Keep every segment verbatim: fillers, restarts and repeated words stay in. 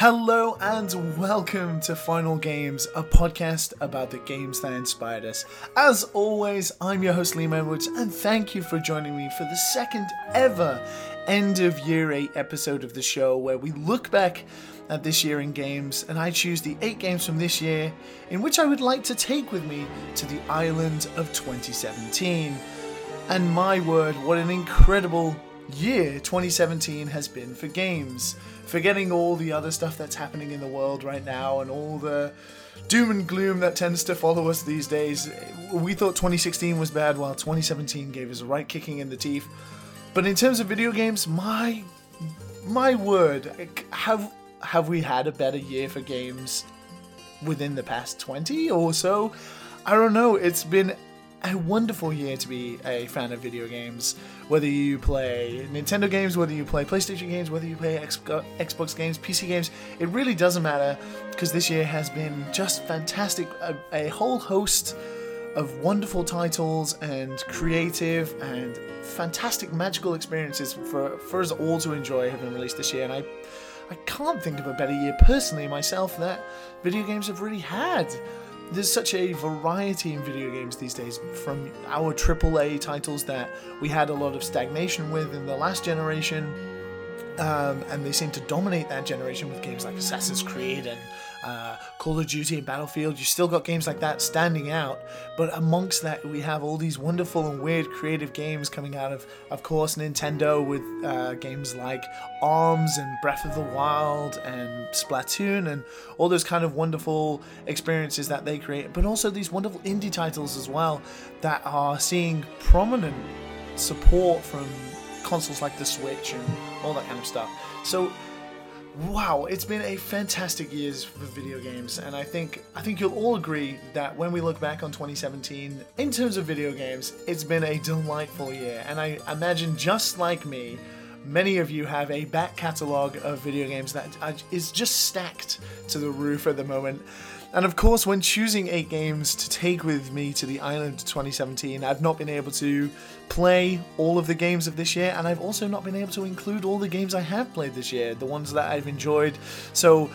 Hello and welcome to Final Games, a podcast about the games that inspired us. As always, I'm your host Liam Edwards, and thank you for joining me for the second ever end of year eight episode of the show, where we look back at this year in games, and I choose the eight games from this year in which I would like to take with me to the island of twenty seventeen. And my word, what an incredible year twenty seventeen has been for games. Forgetting all the other stuff that's happening in the world right now and all the doom and gloom that tends to follow us these days, we thought twenty sixteen was bad while twenty seventeen gave us a right kicking in the teeth. But in terms of video games, my my word, have have we had a better year for games within the past twenty or so? I don't know, it's been a wonderful year to be a fan of video games, whether you play Nintendo games, whether you play PlayStation games, whether you play X- Xbox games, P C games. It really doesn't matter, because this year has been just fantastic. A, a whole host of wonderful titles and creative and fantastic magical experiences for, for us all to enjoy have been released this year, and I I can't think of a better year personally myself that video games have really had. There's such a variety in video games these days, from our triple A titles that we had a lot of stagnation with in the last generation, um, and they seem to dominate that generation with games like Assassin's Creed and uh, Call of Duty and Battlefield. You still got games like that standing out, but amongst that we have all these wonderful and weird creative games coming out of, of course, Nintendo, with uh, games like Arms and Breath of the Wild and Splatoon and all those kind of wonderful experiences that they create, but also these wonderful indie titles as well that are seeing prominent support from consoles like the Switch and all that kind of stuff. So wow, it's been a fantastic year for video games, and I think I think you'll all agree that when we look back on twenty seventeen, in terms of video games, it's been a delightful year, and I imagine, just like me, many of you have a back catalogue of video games that is just stacked to the roof at the moment. And of course, when choosing eight games to take with me to the island of twenty seventeen, I've not been able to play all of the games of this year, and I've also not been able to include all the games I have played this year, the ones that I've enjoyed. So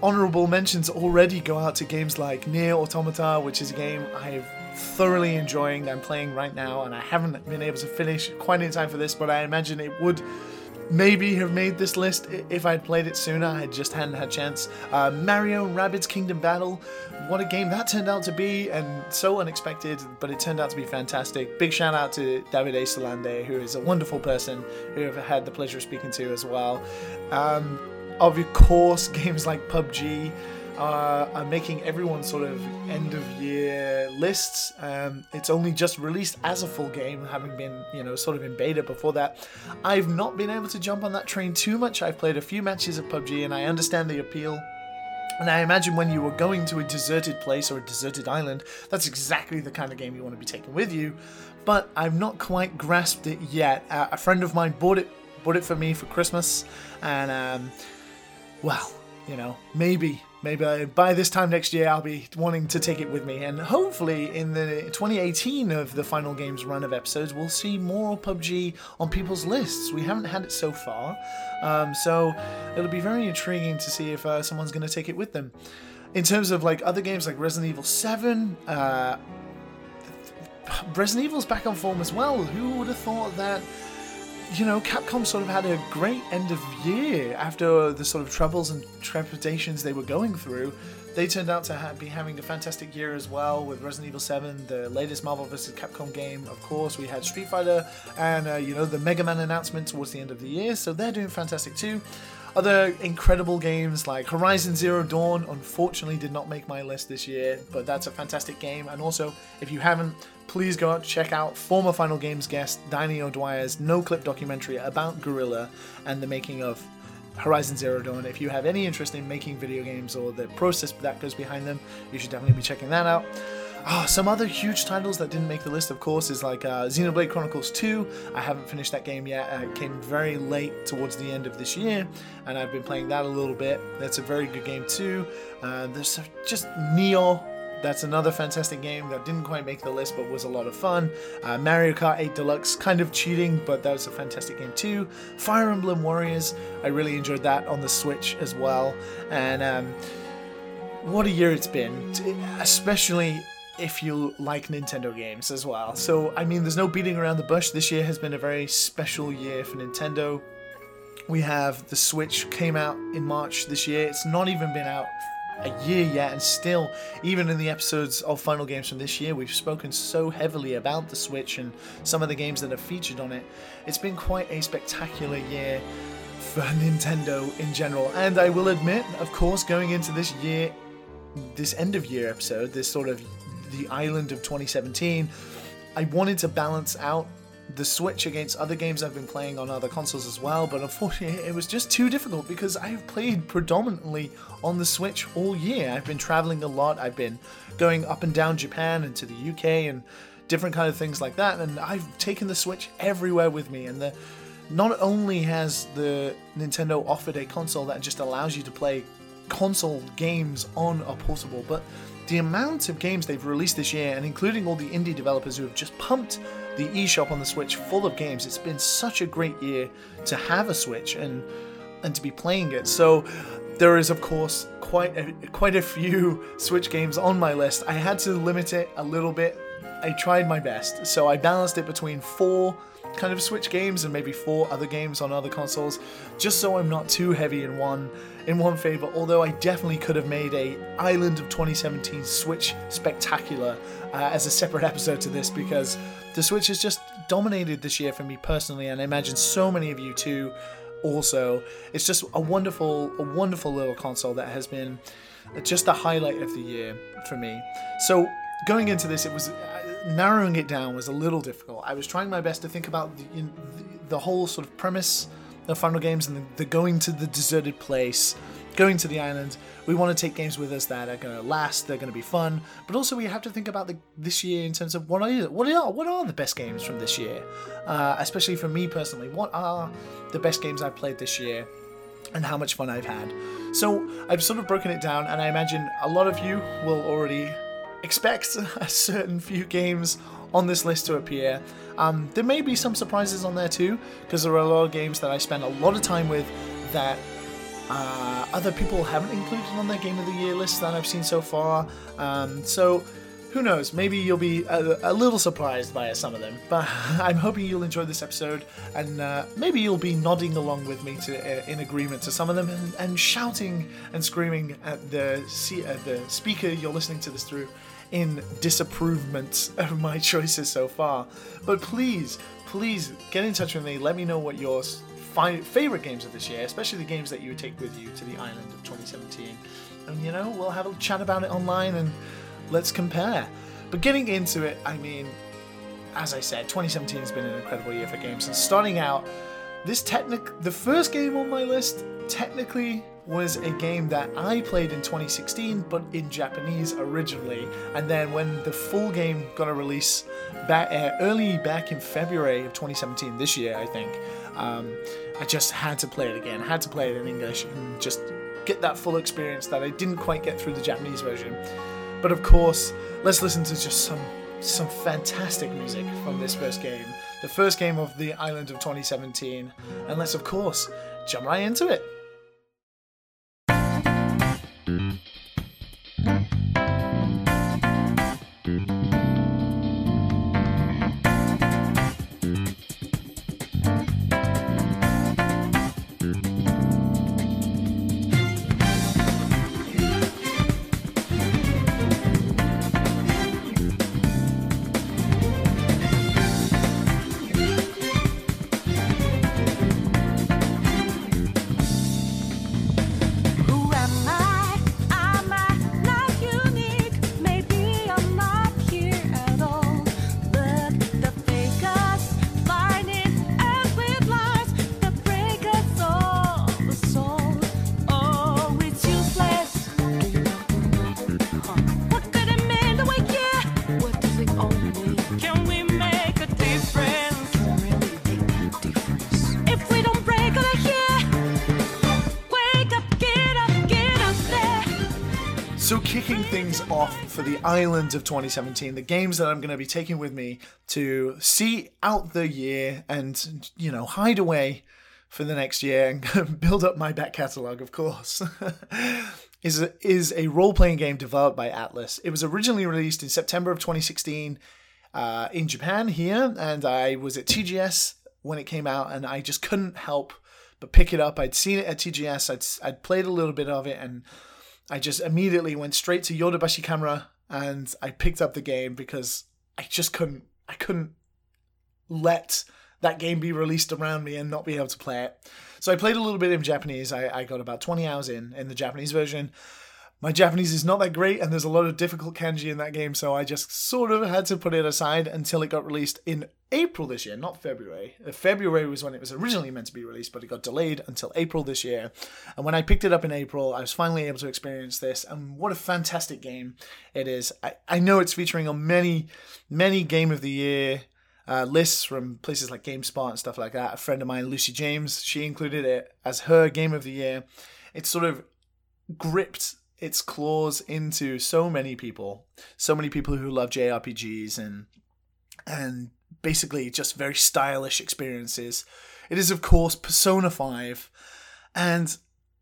honourable mentions already go out to games like Nier Automata, which is a game I've thoroughly enjoying and playing right now, and I haven't been able to finish quite in time for this, but I imagine it would maybe have made this list if I'd played it sooner. I just hadn't had a chance. Uh, Mario and Rabbids Kingdom Battle, what a game that turned out to be, and so unexpected, but it turned out to be fantastic. Big shout out to Davide Solande, who is a wonderful person who I've had the pleasure of speaking to as well. Um, of course, games like P U B G Uh, are making everyone's sort of end of year lists. Um, it's only just released as a full game, having been, you know, sort of in beta before that. I've not been able to jump on that train too much. I've played a few matches of P U B G, and I understand the appeal. And I imagine when you were going to a deserted place or a deserted island, that's exactly the kind of game you want to be taking with you. But I've not quite grasped it yet. Uh, a friend of mine bought it, bought it for me for Christmas, and um, well, you know, maybe. Maybe by this time next year I'll be wanting to take it with me, and hopefully in the twenty eighteen of the Final Games run of episodes we'll see more P U B G on people's lists. We haven't had it so far, um, so it'll be very intriguing to see if uh, someone's going to take it with them. In terms of like other games like Resident Evil seven, uh, Resident Evil's back on form as well. Who would have thought that? You know, Capcom sort of had a great end of year after the sort of troubles and trepidations they were going through. They turned out to ha- be having a fantastic year as well, with Resident Evil seven, the latest Marvel versus. Capcom game. Of course, we had Street Fighter and, uh, you know, the Mega Man announcement towards the end of the year, so they're doing fantastic too. Other incredible games like Horizon Zero Dawn unfortunately did not make my list this year, but that's a fantastic game. And also, if you haven't, please go out and check out former Final Games guest Danny O'Dwyer's no-clip documentary about Guerrilla and the making of Horizon Zero Dawn. If you have any interest in making video games or the process that goes behind them, you should definitely be checking that out. Oh, some other huge titles that didn't make the list, of course, is like uh, Xenoblade Chronicles two. I haven't finished that game yet. Uh, it came very late towards the end of this year, and I've been playing that a little bit. That's a very good game too. Uh, there's just Nioh, that's another fantastic game that didn't quite make the list but was a lot of fun. Uh, Mario Kart eight Deluxe, kind of cheating, but that was a fantastic game too. Fire Emblem Warriors, I really enjoyed that on the Switch as well. And um, what a year it's been, especially if you like Nintendo games as well. So, I mean, there's no beating around the bush. This year has been a very special year for Nintendo. We have the Switch came out in March this year. It's not even been out a year yet, and still, even in the episodes of Final Games from this year, we've spoken so heavily about the Switch and some of the games that are featured on it. It's been quite a spectacular year for Nintendo in general, and I will admit, of course, going into this year, this end of year episode, this sort of the island of twenty seventeen, I wanted to balance out the Switch against other games I've been playing on other consoles as well, but unfortunately it was just too difficult because I have played predominantly on the Switch all year. I've been traveling a lot, I've been going up and down Japan and to the U K and different kind of things like that, and I've taken the Switch everywhere with me. And the not only has the Nintendo offered a console that just allows you to play console games on a portable, but the amount of games they've released this year, and including all the indie developers who have just pumped the eShop on the Switch full of games, it's been such a great year to have a Switch and and to be playing it. So there is, of course, quite a, quite a few Switch games on my list. I had to limit it a little bit. I tried my best. So I balanced it between four kind of Switch games and maybe four other games on other consoles, just so I'm not too heavy in one in one favor, although I definitely could have made a Island of twenty seventeen Switch Spectacular uh, as a separate episode to this, because the Switch has just dominated this year for me personally, and I imagine so many of you too also. It's just a wonderful, a wonderful little console that has been just the highlight of the year for me. So going into this, it was narrowing it down was a little difficult. I was trying my best to think about the, you know, the, the whole sort of premise of Final Games and the, the going to the deserted place, going to the island. We want to take games with us that are going to last, they're going to be fun, but also we have to think about the, this year in terms of what are what are what are the best games from this year, uh, especially for me personally. What are the best games I've played this year, and how much fun I've had? So I've sort of broken it down, and I imagine a lot of you will already expect a certain few games on this list to appear. Um, there may be some surprises on there too, because there are a lot of games that I spend a lot of time with that uh, other people haven't included on their Game of the Year list that I've seen so far. Um, so who knows, maybe you'll be a, a little surprised by some of them, but I'm hoping you'll enjoy this episode, and uh, maybe you'll be nodding along with me to, uh, in agreement to some of them, and, and shouting and screaming at the, uh, the speaker you're listening to this through in disapprovement of my choices so far. But please, please get in touch with me, let me know what your fi- favourite games of this year, especially the games that you would take with you to the island of twenty seventeen, and you know, we'll have a chat about it online and let's compare. But getting into it, I mean, as I said, twenty seventeen has been an incredible year for games, and starting out, this technic- the first game on my list technically was a game that I played in twenty sixteen, but in Japanese originally, and then when the full game got a release back, uh, early back in February of twenty seventeen, this year I think, um, I just had to play it again, had to play it in English, and just get that full experience that I didn't quite get through the Japanese version. But of course, let's listen to just some some fantastic music from this first game, the first game of the Island of twenty seventeen, and let's of course jump right into it. off for the island of twenty seventeen, the games that I'm going to be taking with me to see out the year and, you know, hide away for the next year and build up my back catalogue, of course. is a, is a role-playing game developed by Atlus. It was originally released in September of twenty sixteen uh, in Japan here, and I was at T G S when it came out, and I just couldn't help but pick it up. I'd seen it at T G S, I'd, I'd played a little bit of it, and I just immediately went straight to Yodobashi Camera, and I picked up the game because I just couldn't, I couldn't let that game be released around me and not be able to play it. So I played a little bit in Japanese. I, I got about twenty hours in, in the Japanese version. My Japanese is not that great, and there's a lot of difficult kanji in that game, so I just sort of had to put it aside until it got released in April this year, not February. February was when it was originally meant to be released, but it got delayed until April this year. And when I picked it up in April, I was finally able to experience this, and what a fantastic game it is. I, I know it's featuring on many, many Game of the Year Uh, lists from places like GameSpot and stuff like that. A friend of mine, Lucy James, she included it as her Game of the Year. It sort of gripped its claws into so many people, so many people who love J R P Gs and and basically just very stylish experiences. It is, of course, Persona five, and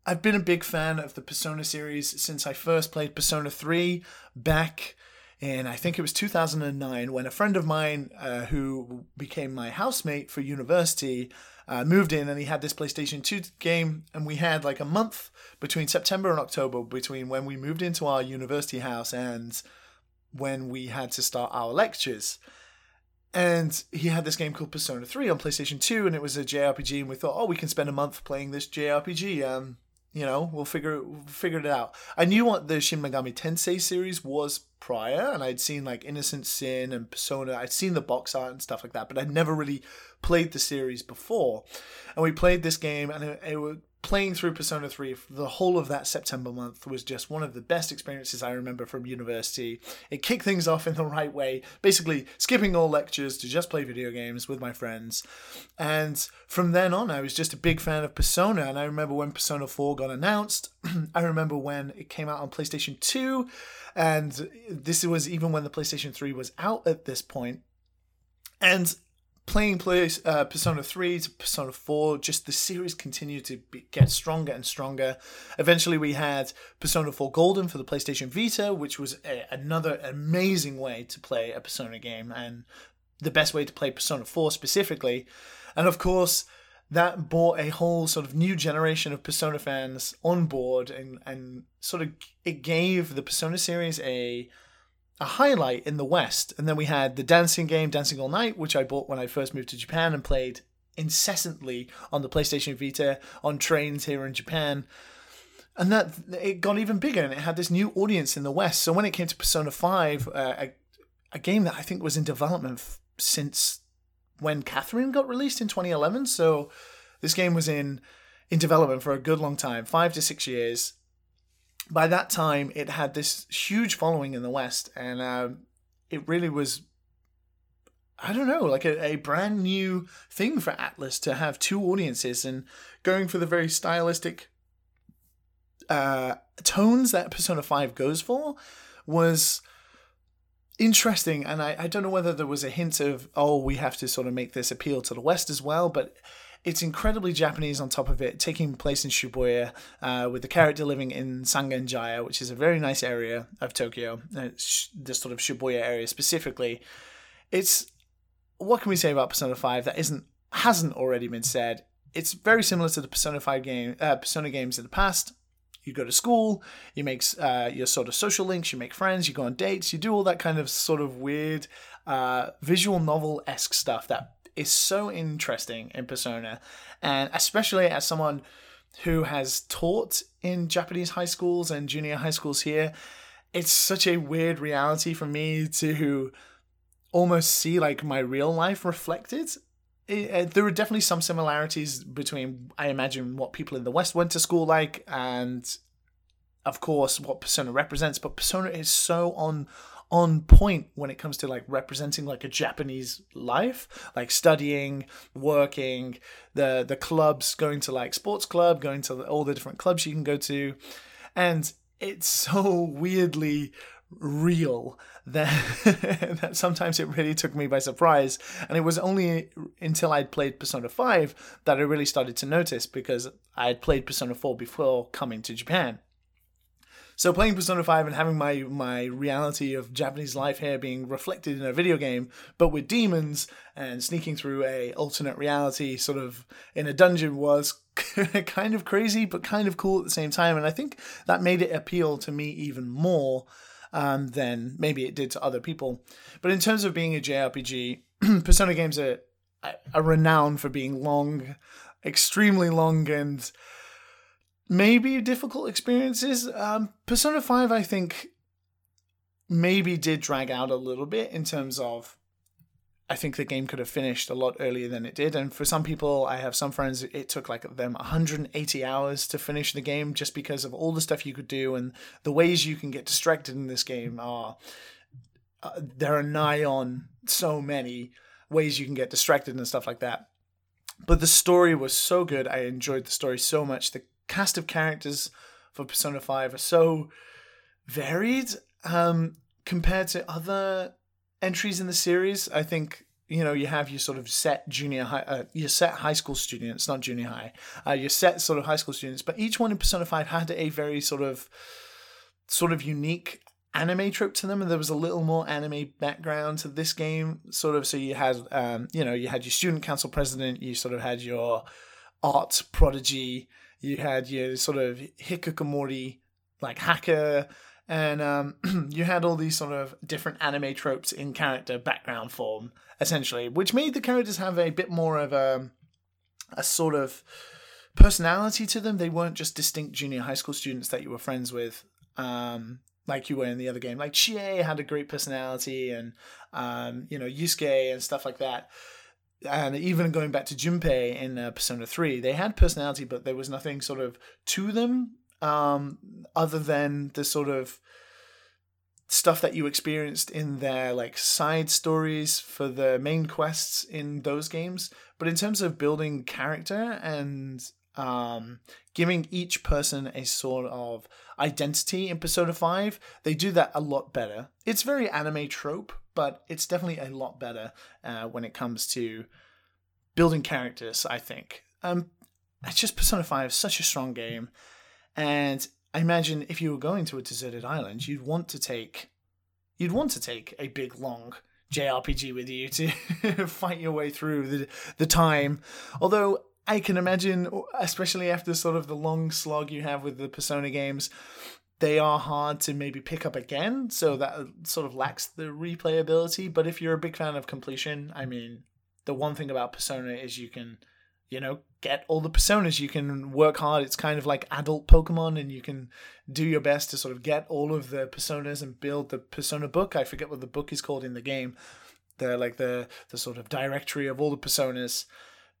I've been a big fan of the Persona series since I first played Persona three back And I think it was two thousand nine when a friend of mine uh, who became my housemate for university uh, moved in, and he had this PlayStation two game, and we had like a month between September and October between when we moved into our university house and when we had to start our lectures. And he had this game called Persona three on PlayStation two, and it was a J R P G, and we thought, oh, we can spend a month playing this J R P G. Um, you know, we'll figure, we'll figure it out. I knew what the Shin Megami Tensei series was prior, and I'd seen like Innocent Sin and Persona. I'd seen the box art and stuff like that, but I'd never really played the series before. And we played this game, and it, it was playing through Persona three for the whole of that September month was just one of the best experiences I remember from university. It kicked things off in the right way, basically skipping all lectures to just play video games with my friends. And from then on, I was just a big fan of Persona, and I remember when Persona four got announced. I remember when it came out on PlayStation two, and this was even when the PlayStation three was out at this point. And playing plays, uh, Persona three to Persona four, just the series continued to be, get stronger and stronger. Eventually we had Persona four Golden for the PlayStation Vita, which was a, another amazing way to play a Persona game, and the best way to play Persona four specifically. And of course, that brought a whole sort of new generation of Persona fans on board, and, and sort of it gave the Persona series a... a highlight in the West. And then we had the dancing game, Dancing All Night, which I bought when I first moved to Japan and played incessantly on the PlayStation Vita, on trains here in Japan. And that it got even bigger, and it had this new audience in the West. So when it came to Persona five, uh, a, a game that I think was in development f- since when Catherine got released in twenty eleven. So this game was in, in development for a good long time, five to six years. By that time, it had this huge following in the West, and um, it really was, I don't know, like a, a brand new thing for Atlus to have two audiences and going for the very stylistic uh, tones that Persona five goes for was interesting. And I, I don't know whether there was a hint of, oh, we have to sort of make this appeal to the West as well, but it's incredibly Japanese on top of it, taking place in Shibuya, uh, with the character living in Sangenjaya, which is a very nice area of Tokyo, uh, sh- this sort of Shibuya area specifically. It's, what can we say about Persona five that isn't hasn't already been said? It's very similar to the Persona five game, uh, Persona games in the past. You go to school, you make uh, your sort of social links, you make friends, you go on dates, you do all that kind of sort of weird uh, visual novel-esque stuff that is so interesting in Persona, and especially as someone who has taught in Japanese high schools and junior high schools here, it's such a weird reality for me to almost see like my real life reflected. It, uh, there are definitely some similarities between, I imagine, what people in the West went to school like, and of course what Persona represents, but Persona is so on on point when it comes to like representing like a Japanese life, like studying, working, the the clubs, going to like sports club, going to all the different clubs you can go to. And it's so weirdly real that that sometimes it really took me by surprise. And it was only until I'd played Persona five that I really started to notice, because I had played Persona four before coming to Japan. So playing Persona five and having my, my reality of Japanese life here being reflected in a video game, but with demons and sneaking through a alternate reality sort of in a dungeon, was kind of crazy, but kind of cool at the same time. And I think that made it appeal to me even more um, than maybe it did to other people. But in terms of being a J R P G, Persona games are, are renowned for being long, extremely long, and maybe difficult experiences. Um, Persona five, I think, maybe did drag out a little bit in terms of, I think the game could have finished a lot earlier than it did. And for some people, I have some friends, it took like them one hundred eighty hours to finish the game, just because of all the stuff you could do, and the ways you can get distracted in this game are, uh, there are nigh on so many ways you can get distracted and stuff like that. But the story was so good. I enjoyed the story so much. The cast of characters for Persona five are so varied um, compared to other entries in the series. I think, you know, you have your sort of set junior high, uh, your set high school students, not junior high, uh, your set sort of high school students, but each one in Persona five had a very sort of, sort of unique anime trope to them, and there was a little more anime background to this game, sort of. So you had, um, you know, you had your student council president, you sort of had your art prodigy, you had your sort of hikikomori, like hacker, and um, you had all these sort of different anime tropes in character background form, essentially, which made the characters have a bit more of a, a sort of personality to them. They weren't just distinct junior high school students that you were friends with, um, like you were in the other game. Like Chie had a great personality, and um, you know, Yusuke and stuff like that. And even going back to Junpei in uh, Persona three, they had personality, but there was nothing sort of to them, um, other than the sort of stuff that you experienced in their like side stories for the main quests in those games. But in terms of building character and um, giving each person a sort of identity in Persona five, they do that a lot better. It's very anime trope, but it's definitely a lot better uh, when it comes to building characters, I think. Um, it's just Persona five is such a strong game. And I imagine if you were going to a deserted island, you'd want to take you'd want to take a big, long J R P G with you to fight your way through the, the time. Although I can imagine, especially after sort of the long slog you have with the Persona games, they are hard to maybe pick up again, so that sort of lacks the replayability. But if you're a big fan of completion, I mean, the one thing about Persona is you can, you know, get all the Personas. You can work hard. It's kind of like adult Pokemon, and you can do your best to sort of get all of the Personas and build the Persona book. I forget what the book is called in the game. They're like the, the sort of directory of all the Personas.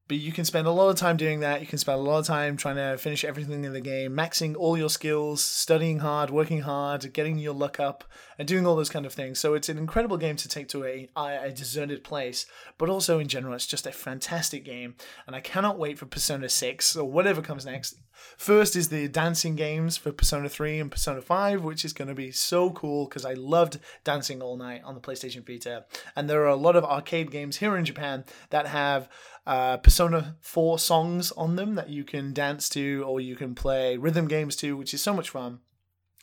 But you can spend a lot of time doing that. You can spend a lot of time trying to finish everything in the game, maxing all your skills, studying hard, working hard, getting your luck up, and doing all those kind of things. So it's an incredible game to take to a, a deserted place, but also in general, it's just a fantastic game. And I cannot wait for Persona six or whatever comes next. First is the dancing games for Persona three and Persona five, which is going to be so cool, because I loved Dancing All Night on the PlayStation Vita. And there are a lot of arcade games here in Japan that have uh, Persona four songs on them that you can dance to, or you can play rhythm games to, which is so much fun.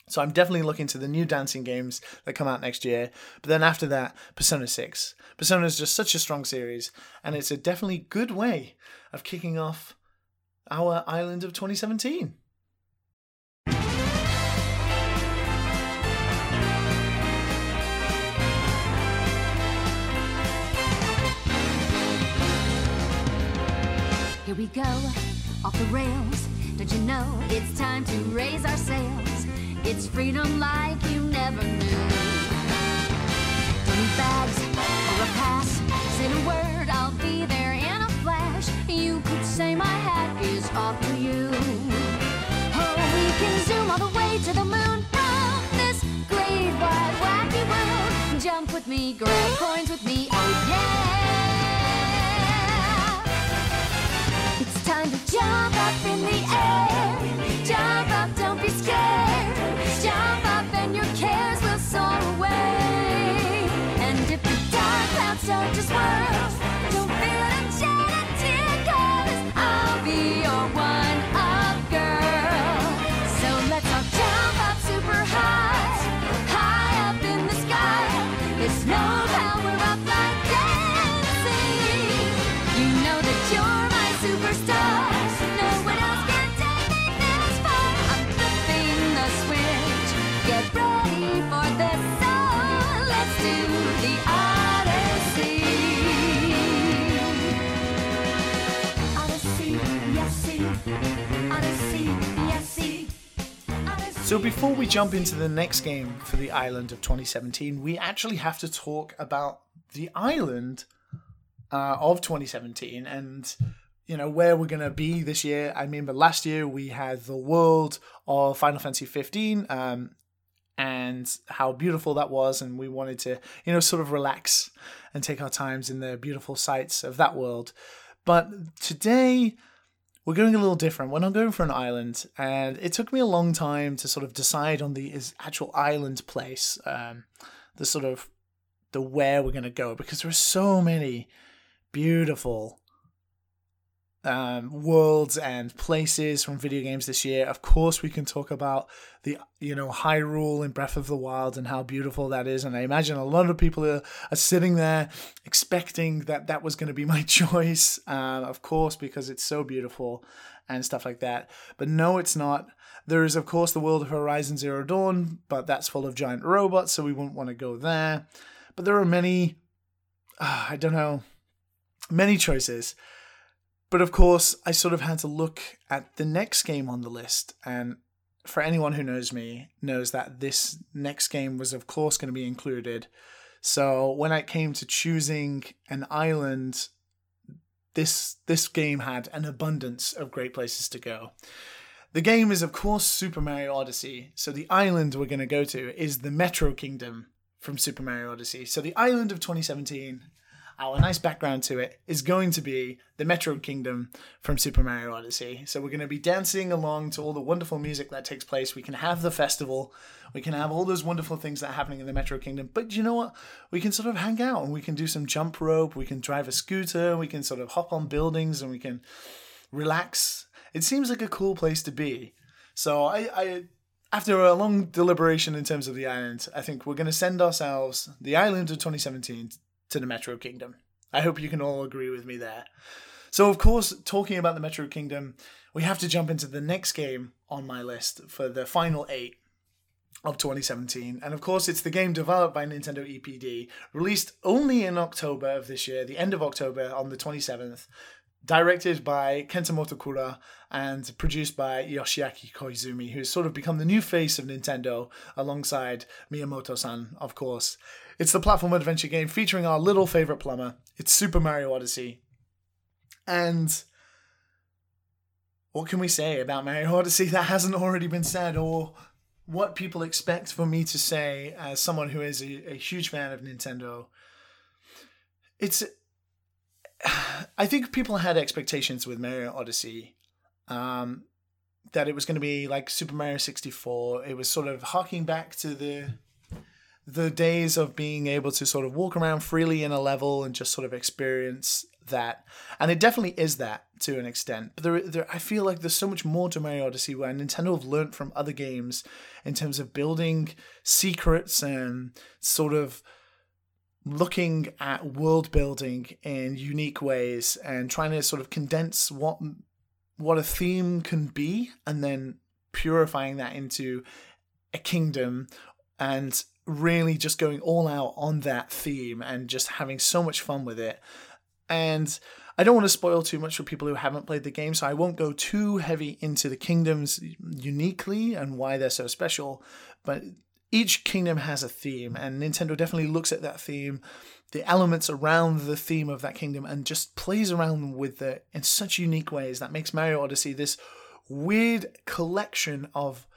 So I'm definitely looking to the new dancing games that come out next year. But then after that, Persona six. Persona is just such a strong series, and it's a definitely good way of kicking off our island of twenty seventeen. Here we go, off the rails. Don't you know it's time to raise our sails? It's freedom like you never knew. Don't need bags or a pass. Say the word, I'll be there in a flash. You could say my hat is off to you. Oh, we can zoom all the way to the moon. Oh, this great wide wacky world. Jump with me, grab coins with me. Oh yeah. It's time to jump up in the air. Jump up, don't be scared. Jump up and your cares will soar. There's no power up like dancing. You know that you're my superstar. No one else can take me this far. I'm flipping the switch. Get ready for the song. Let's do the Odyssey. Odyssey, yes, Odyssey. So before we jump into the next game for the island of twenty seventeen, we actually have to talk about the island uh, of twenty seventeen and, you know, where we're going to be this year. I remember last year we had the world of Final Fantasy fifteen um, and how beautiful that was. And we wanted to, you know, sort of relax and take our times in the beautiful sights of that world. But today, we're going a little different. We're not going for an island, and it took me a long time to sort of decide on the actual island place, um, the sort of the where we're going to go, because there are so many beautiful um, worlds and places from video games this year. Of course, we can talk about the you know Hyrule in Breath of the Wild and how beautiful that is, and I imagine a lot of people are, are sitting there expecting that that was going to be my choice, uh, of course, because it's so beautiful and stuff like that. But no, it's not. There is, of course, the world of Horizon Zero Dawn, but that's full of giant robots, so we wouldn't want to go there. But there are many, uh, I don't know, many choices. But of course, I sort of had to look at the next game on the list. And for anyone who knows me, knows that this next game was, of course, going to be included. So when I came to choosing an island, this this game had an abundance of great places to go. The game is, of course, Super Mario Odyssey. So the island we're going to go to is the Metro Kingdom from Super Mario Odyssey. So the island of twenty seventeen... our nice background to it is going to be the Metro Kingdom from Super Mario Odyssey. So we're going to be dancing along to all the wonderful music that takes place. We can have the festival. We can have all those wonderful things that are happening in the Metro Kingdom. But you know what? We can sort of hang out and we can do some jump rope. We can drive a scooter. We can sort of hop on buildings and we can relax. It seems like a cool place to be. So I... I after a long deliberation in terms of the island, I think we're going to send ourselves the island of twenty seventeen to the Metro Kingdom. I hope you can all agree with me there. So of course, talking about the Metro Kingdom, we have to jump into the next game on my list for the final eight of twenty seventeen. And of course, it's the game developed by Nintendo E P D, released only in October of this year, the end of October on the twenty-seventh, directed by Kenta Motokura and produced by Yoshiaki Koizumi, who's sort of become the new face of Nintendo alongside Miyamoto-san, of course. It's the platform adventure game featuring our little favorite plumber. It's Super Mario Odyssey. And what can we say about Mario Odyssey that hasn't already been said, or what people expect for me to say as someone who is a, a huge fan of Nintendo? It's... I think people had expectations with Mario Odyssey um, that it was going to be like Super Mario sixty-four. It was sort of harking back to the... the days of being able to sort of walk around freely in a level and just sort of experience that. And it definitely is that to an extent. But there, there, I feel like there's so much more to Mario Odyssey where Nintendo have learned from other games in terms of building secrets and sort of looking at world building in unique ways and trying to sort of condense what what a theme can be and then purifying that into a kingdom and really just going all out on that theme and just having so much fun with it. And I don't want to spoil too much for people who haven't played the game, so I won't go too heavy into the kingdoms uniquely and why they're so special, but each kingdom has a theme, and Nintendo definitely looks at that theme, the elements around the theme of that kingdom, and just plays around with it in such unique ways that makes Mario Odyssey this weird collection of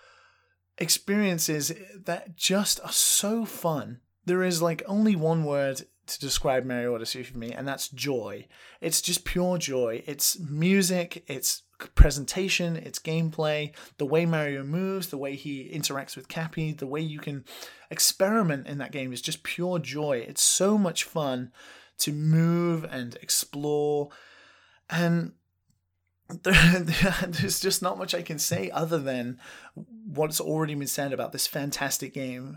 experiences that just are so fun. There is like only one word to describe Mario Odyssey for me, and that's joy. It's just pure joy. It's music, it's presentation, it's gameplay, the way Mario moves, the way he interacts with Cappy, the way you can experiment in that game is just pure joy. It's so much fun to move and explore, and there's just not much I can say other than what's already been said about this fantastic game.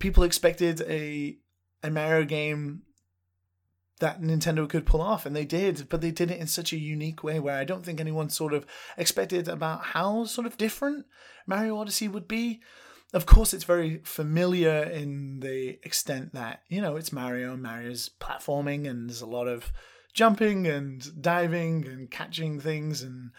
People expected a a Mario game that Nintendo could pull off, and they did, but they did it in such a unique way where I don't think anyone sort of expected about how sort of different Mario Odyssey would be. Of course, it's very familiar in the extent that, you know, it's Mario, and Mario's platforming, and there's a lot of jumping and diving and catching things and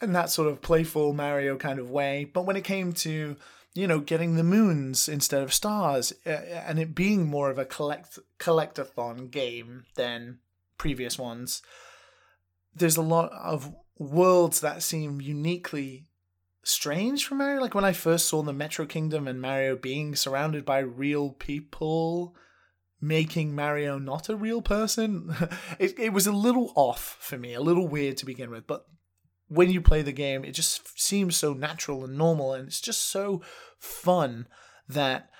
and that sort of playful Mario kind of way. But when it came to, you know, getting the moons instead of stars, uh, and it being more of a collect collectathon game than previous ones, there's a lot of worlds that seem uniquely strange for Mario. Like when I first saw the Metro Kingdom and Mario being surrounded by real people, making Mario not a real person, it, it was a little off for me, a little weird to begin with. But when you play the game, it just seems so natural and normal, and it's just so fun that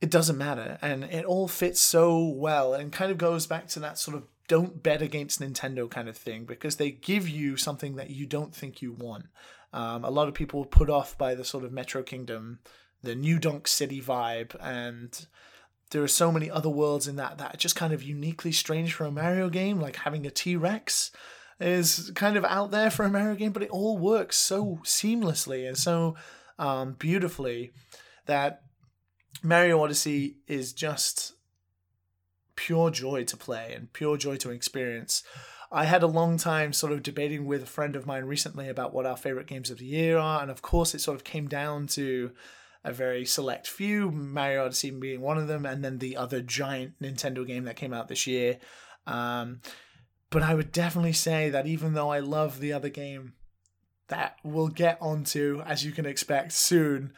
it doesn't matter, and it all fits so well, and kind of goes back to that sort of don't bet against Nintendo kind of thing, because they give you something that you don't think you want. Um, a lot of people were put off by the sort of Metro Kingdom, the New Donk City vibe, and there are so many other worlds in that that are just kind of uniquely strange for a Mario game. Like having a T-Rex is kind of out there for a Mario game, but it all works so seamlessly and so um, beautifully that Mario Odyssey is just pure joy to play and pure joy to experience. I had a long time sort of debating with a friend of mine recently about what our favorite games of the year are. And of course, it sort of came down to a very select few, Mario Odyssey being one of them, and then the other giant Nintendo game that came out this year. Um, but I would definitely say that even though I love the other game that we'll get onto, as you can expect, soon,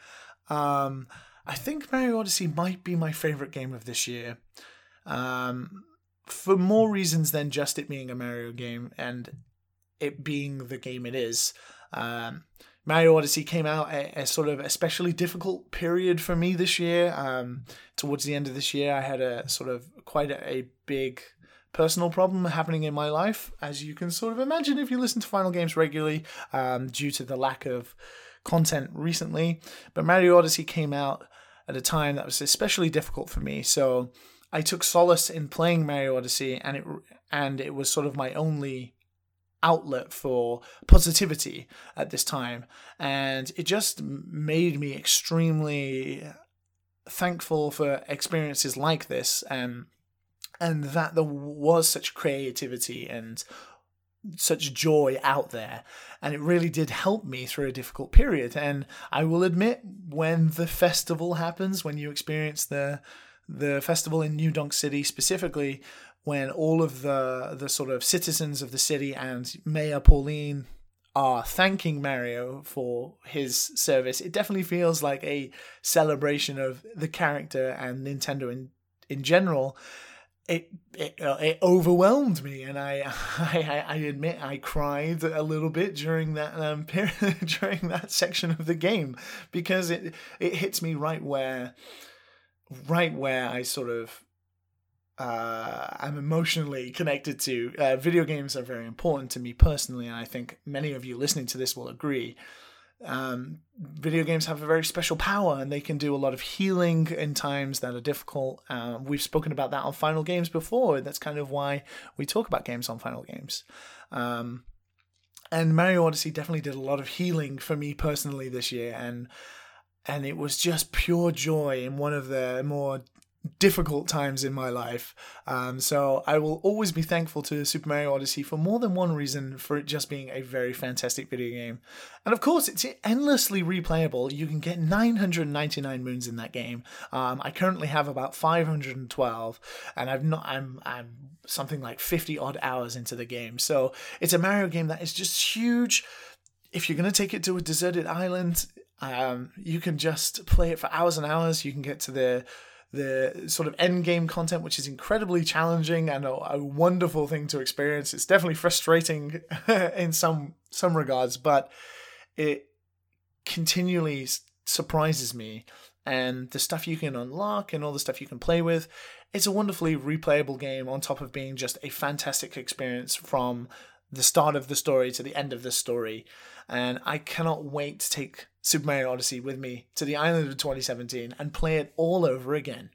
um, I think Mario Odyssey might be my favorite game of this year. Um... For more reasons than just it being a Mario game and it being the game it is. Um, Mario Odyssey came out at a sort of especially difficult period for me this year. Um, towards the end of this year, I had a sort of quite a, a big personal problem happening in my life, as you can sort of imagine if you listen to Final Games regularly, um, due to the lack of content recently. But Mario Odyssey came out at a time that was especially difficult for me, so I took solace in playing Mario Odyssey, and it and it was sort of my only outlet for positivity at this time. And it just made me extremely thankful for experiences like this, and and that there was such creativity and such joy out there, and it really did help me through a difficult period. And I will admit, when the festival happens, when you experience the The festival in New Donk City specifically, when all of the the sort of citizens of the city and Mayor Pauline are thanking Mario for his service, it definitely feels like a celebration of the character and Nintendo in in general. It it, uh, it overwhelmed me, and I, I I admit I cried a little bit during that um period, during that section of the game, because it it hits me right where. right where I sort of uh, am emotionally connected to. Uh, video games are very important to me personally, and I think many of you listening to this will agree. Um, video games have a very special power, and they can do a lot of healing in times that are difficult. Uh, we've spoken about that on Final Games before. That's kind of why we talk about games on Final Games. Um, and Mario Odyssey definitely did a lot of healing for me personally this year, and And it was just pure joy in one of the more difficult times in my life. Um, so I will always be thankful to Super Mario Odyssey for more than one reason, for it just being a very fantastic video game. And of course, it's endlessly replayable. You can get nine hundred ninety-nine moons in that game. Um, I currently have about five hundred twelve, and I've not. I'm I'm something like fifty odd hours into the game. So it's a Mario game that is just huge. If you're gonna take it to a deserted island, Um, you can just play it for hours and hours. You can get to the the sort of end game content, which is incredibly challenging and a, a wonderful thing to experience. It's definitely frustrating in some some regards, but it continually surprises me. And the stuff you can unlock and all the stuff you can play with, it's a wonderfully replayable game on top of being just a fantastic experience from the start of the story to the end of the story. And I cannot wait to take Super Mario Odyssey with me to the island of twenty seventeen and play it all over again.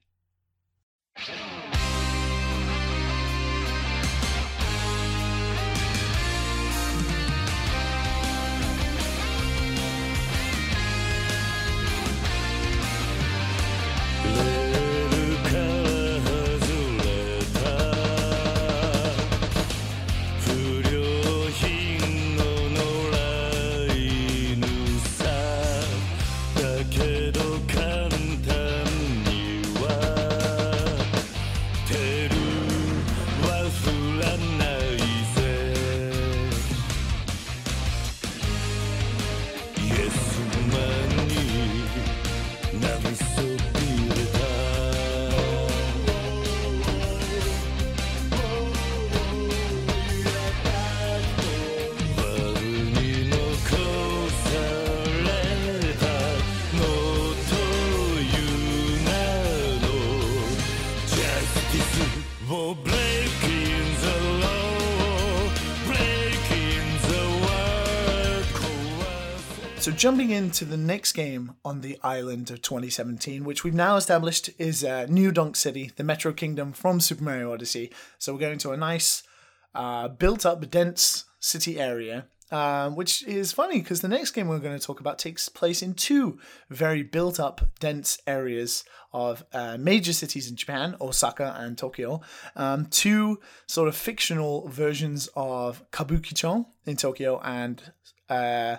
So jumping into the next game on the island of twenty seventeen, which we've now established is uh, New Donk City, the Metro Kingdom from Super Mario Odyssey. So we're going to a nice, uh, built-up, dense city area, uh, which is funny because the next game we're going to talk about takes place in two very built-up, dense areas of uh, major cities in Japan, Osaka and Tokyo. Um, two sort of fictional versions of Kabukicho in Tokyo and... Uh,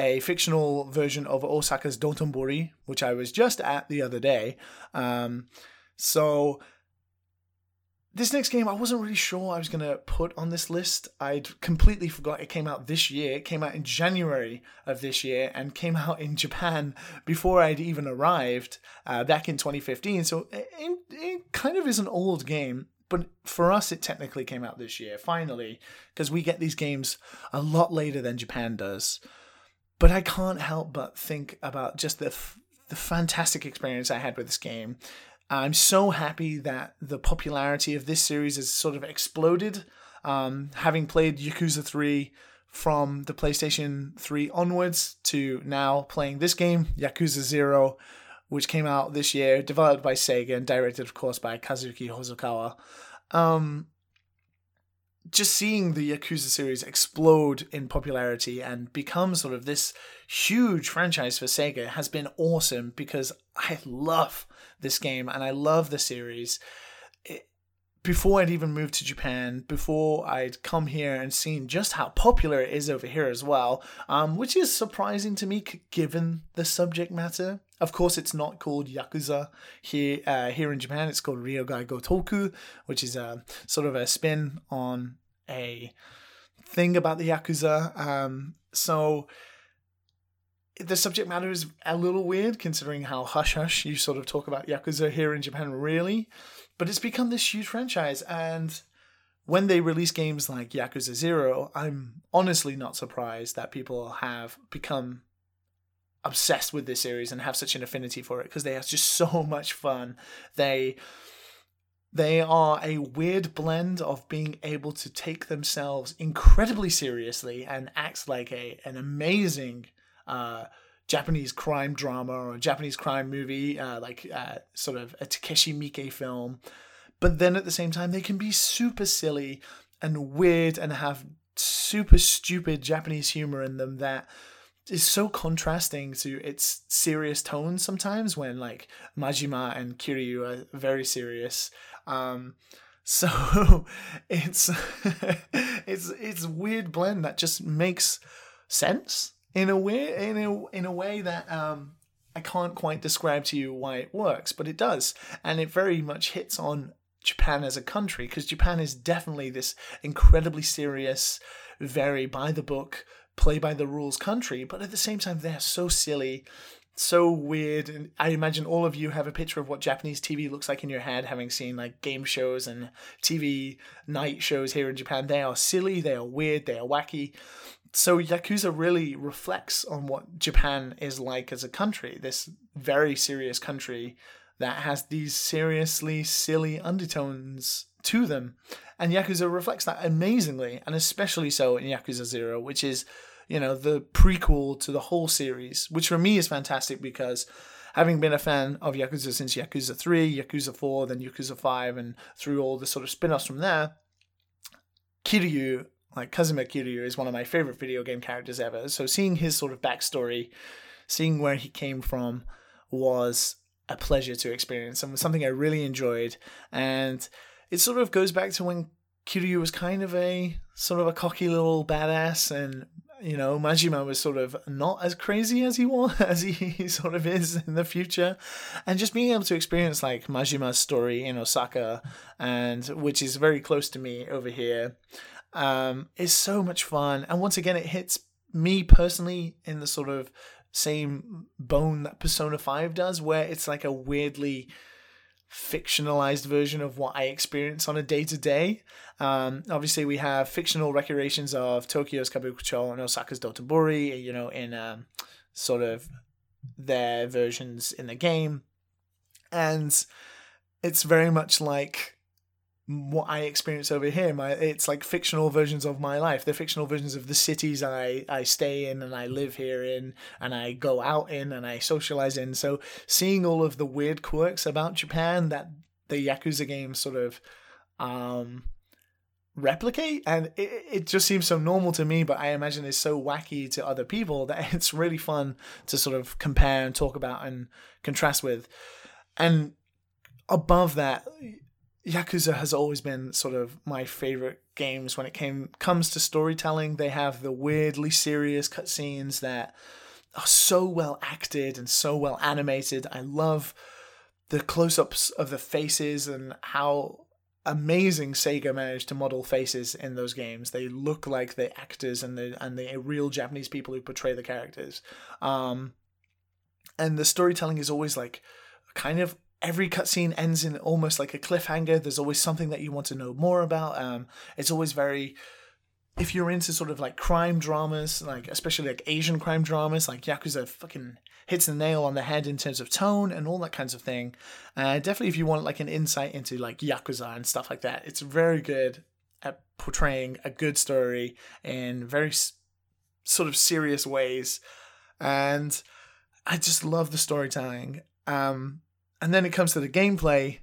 a fictional version of Osaka's Dotonbori, which I was just at the other day. Um, so this next game, I wasn't really sure I was going to put on this list. I'd completely forgot it came out this year. It came out in January of this year and came out in Japan before I'd even arrived uh, back in twenty fifteen. So it, it kind of is an old game. But for us, it technically came out this year, finally, because we get these games a lot later than Japan does. But I can't help but think about just the f- the fantastic experience I had with this game. I'm so happy that the popularity of this series has sort of exploded. Um, having played Yakuza three from the PlayStation three onwards to now playing this game, Yakuza zero, which came out this year, developed by Sega and directed, of course, by Kazuki Hosokawa. Um... Just seeing the Yakuza series explode in popularity and become sort of this huge franchise for Sega has been awesome because I love this game and I love the series. It, before I'd even moved to Japan, before I'd come here and seen just how popular it is over here as well, um, which is surprising to me given the subject matter. Of course, it's not called Yakuza here uh, here in Japan. It's called Ryogai Gotoku, which is a, sort of a spin on a thing about the Yakuza. Um, so the subject matter is a little weird, considering how hush-hush you sort of talk about Yakuza here in Japan, really. But it's become this huge franchise, and when they release games like Yakuza zero, I'm honestly not surprised that people have become obsessed with this series and have such an affinity for it because they have just so much fun. They they are a weird blend of being able to take themselves incredibly seriously and act like a an amazing uh, Japanese crime drama or Japanese crime movie, uh, like uh, sort of a Takeshi Miike film. But then at the same time, they can be super silly and weird and have super stupid Japanese humor in them that is so contrasting to its serious tone sometimes when like Majima and Kiryu are very serious. Um, so it's, it's, it's a weird blend that just makes sense in a way, in a, in a way that, um, I can't quite describe to you why it works, but it does. And it very much hits on Japan as a country because Japan is definitely this incredibly serious, very by the book, play by the rules country, but at the same time they're so silly, so weird, and I imagine all of you have a picture of what Japanese T V looks like in your head, having seen like game shows and T V night shows here in Japan. They are silly, they are weird, they are wacky. So Yakuza really reflects on what Japan is like as a country, this very serious country that has these seriously silly undertones to them, and Yakuza reflects that amazingly, and especially so in Yakuza zero, which is, you know, the prequel to the whole series, which for me is fantastic because having been a fan of Yakuza since Yakuza three, Yakuza four, then Yakuza five, and through all the sort of spin-offs from there, Kiryu, like Kazuma Kiryu, is one of my favorite video game characters ever. So seeing his sort of backstory, seeing where he came from, was a pleasure to experience and was something I really enjoyed. And it sort of goes back to when Kiryu was kind of a sort of a cocky little badass, and you know Majima was sort of not as crazy as he was as he sort of is in the future, and just being able to experience like Majima's story in Osaka, and which is very close to me over here, um, is so much fun. And once again, it hits me personally in the sort of same bone that Persona five does, where it's like a weirdly fictionalized version of what I experience on a day-to-day. Um, obviously, we have fictional recreations of Tokyo's Kabukicho and Osaka's Dotonbori, you know, in um, sort of their versions in the game. And it's very much like what I experience over here. My it's like fictional versions of my life. They're fictional versions of the cities I, I stay in and I live here in and I go out in and I socialize in. So seeing all of the weird quirks about Japan that the Yakuza games sort of um, replicate, and it, it just seems so normal to me, but I imagine it's so wacky to other people that it's really fun to sort of compare and talk about and contrast with. And above that, Yakuza has always been sort of my favorite games when it came comes to storytelling. They have the weirdly serious cutscenes that are so well acted and so well animated. I love the close-ups of the faces and how amazing Sega managed to model faces in those games. They look like the actors and the and the real Japanese people who portray the characters. Um, and the storytelling is always like kind of every cutscene ends in almost like a cliffhanger. There's always something that you want to know more about. Um, it's always very, if you're into sort of like crime dramas, like especially like Asian crime dramas, like Yakuza fucking hits the nail on the head in terms of tone and all that kinds of thing. Uh, definitely if you want like an insight into like Yakuza and stuff like that, it's very good at portraying a good story in very s- sort of serious ways. And I just love the storytelling. Um, And then it comes to the gameplay.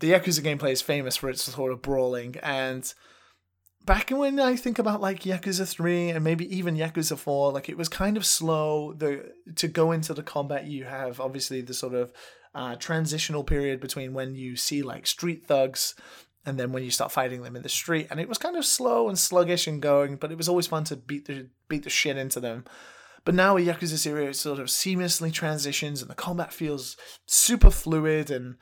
The Yakuza gameplay is famous for its sort of brawling. And back when I think about like Yakuza three and maybe even Yakuza four, like it was kind of slow. The to go into the combat, you have obviously the sort of uh, transitional period between when you see like street thugs and then when you start fighting them in the street. And it was kind of slow and sluggish and going, but it was always fun to beat the beat the shit into them. But now with Yakuza zero, it sort of seamlessly transitions and the combat feels super fluid, and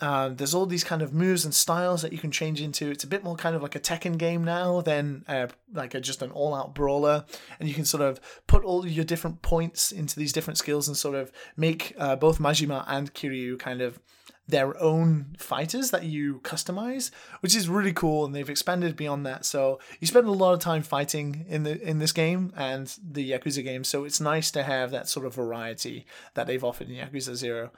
uh, there's all these kind of moves and styles that you can change into. It's a bit more kind of like a Tekken game now than uh, like a, just an all-out brawler. And you can sort of put all your different points into these different skills and sort of make uh, both Majima and Kiryu kind of their own fighters that you customize, which is really cool, and they've expanded beyond that. So you spend a lot of time fighting in the in this game and the Yakuza game, so it's nice to have that sort of variety that they've offered in Yakuza Zero.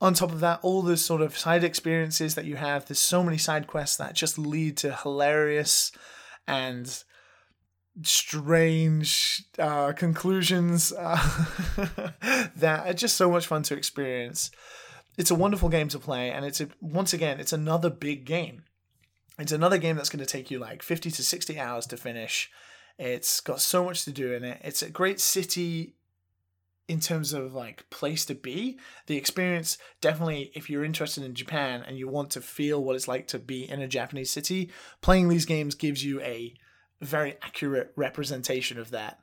On top of that, all the sort of side experiences that you have, there's so many side quests that just lead to hilarious and strange uh, conclusions uh, that are just so much fun to experience. It's a wonderful game to play, and it's a, once again, it's another big game. It's another game that's going to take you like fifty to sixty hours to finish. It's got so much to do in it. It's a great city in terms of like place to be. The experience, definitely, if you're interested in Japan and you want to feel what it's like to be in a Japanese city, playing these games gives you a very accurate representation of that.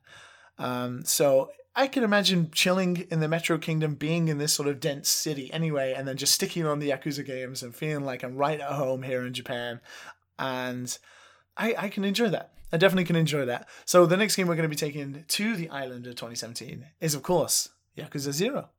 Um, so I can imagine chilling in the Metro Kingdom, being in this sort of dense city anyway, and then just sticking on the Yakuza games and feeling like I'm right at home here in Japan. And I, I can enjoy that. I definitely can enjoy that. So the next game we're going to be taking to the island of twenty seventeen is, of course, Yakuza Zero.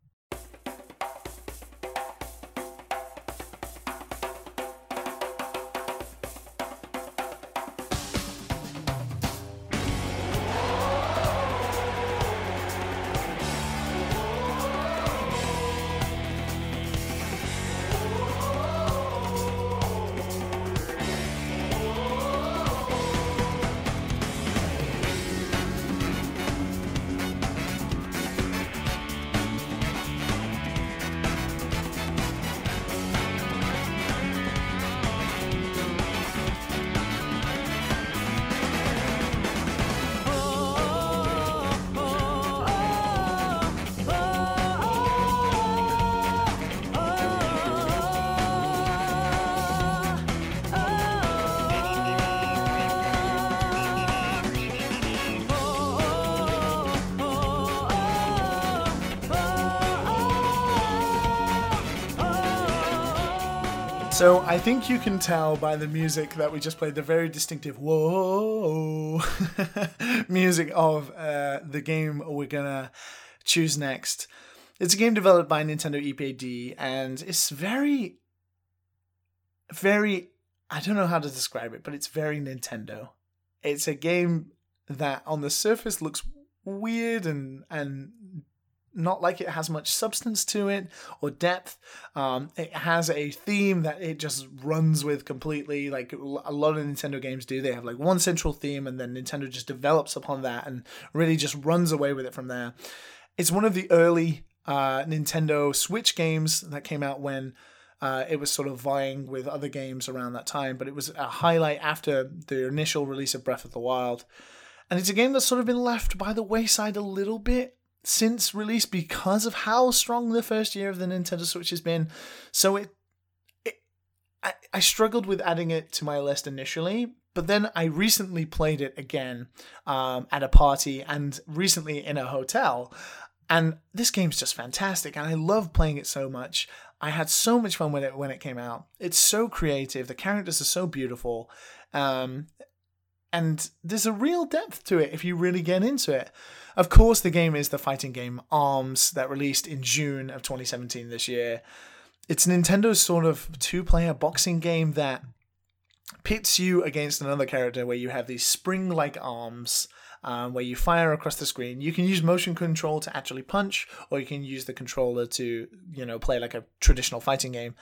So I think you can tell by the music that we just played, the very distinctive whoa music of uh, the game we're going to choose next. It's a game developed by Nintendo E P D, and it's very, very, I don't know how to describe it, but it's very Nintendo. It's a game that on the surface looks weird and and not like it has much substance to it or depth. Um, it has a theme that it just runs with completely. Like a lot of Nintendo games do, they have like one central theme and then Nintendo just develops upon that and really just runs away with it from there. It's one of the early uh, Nintendo Switch games that came out when uh, it was sort of vying with other games around that time, but it was a highlight after the initial release of Breath of the Wild. And it's a game that's sort of been left by the wayside a little bit since release because of how strong the first year of the Nintendo Switch has been. So it, it I, I struggled with adding it to my list initially, but then I recently played it again um, at a party and recently in a hotel. And this game's just fantastic, and I love playing it so much. I had so much fun with it when it came out. It's so creative. The characters are so beautiful. Um... And there's a real depth to it if you really get into it. Of course, the game is the fighting game Arms that released in June of twenty seventeen this year. It's Nintendo's sort of two-player boxing game that pits you against another character where you have these spring-like arms um, where you fire across the screen. You can use motion control to actually punch, or you can use the controller to, you know, play like a traditional fighting game.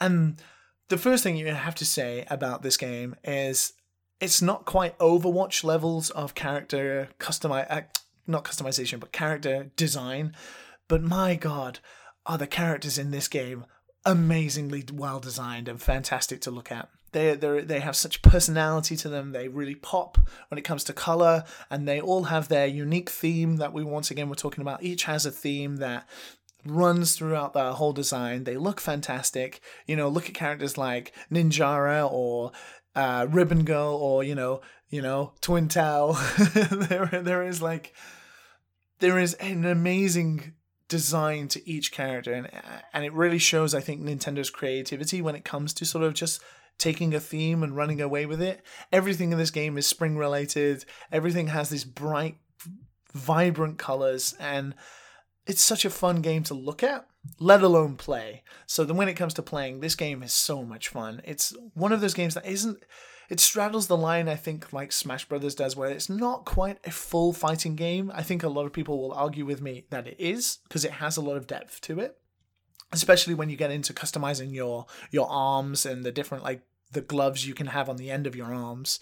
And the first thing you have to say about this game is... it's not quite Overwatch levels of character customi- uh, not customization, but character design. But my God, are the characters in this game amazingly well designed and fantastic to look at. They they they have such personality to them. They really pop when it comes to color, and they all have their unique theme that we once again were talking about. Each has a theme that runs throughout the whole design. They look fantastic. You know, look at characters like Ninjara or Uh, Ribbon Girl, or you know, you know, Twin Tail. there, there is like, there is an amazing design to each character, and and it really shows, I think, Nintendo's creativity when it comes to sort of just taking a theme and running away with it. Everything in this game is spring related. Everything has these bright, vibrant colors, and it's such a fun game to look at, let alone play. So then when it comes to playing, this game is so much fun. It's one of those games that isn't... it straddles the line, I think, like Smash Brothers does, where it's not quite a full fighting game. I think a lot of people will argue with me that it is, because it has a lot of depth to it, especially when you get into customizing your your arms and the different, like, the gloves you can have on the end of your arms.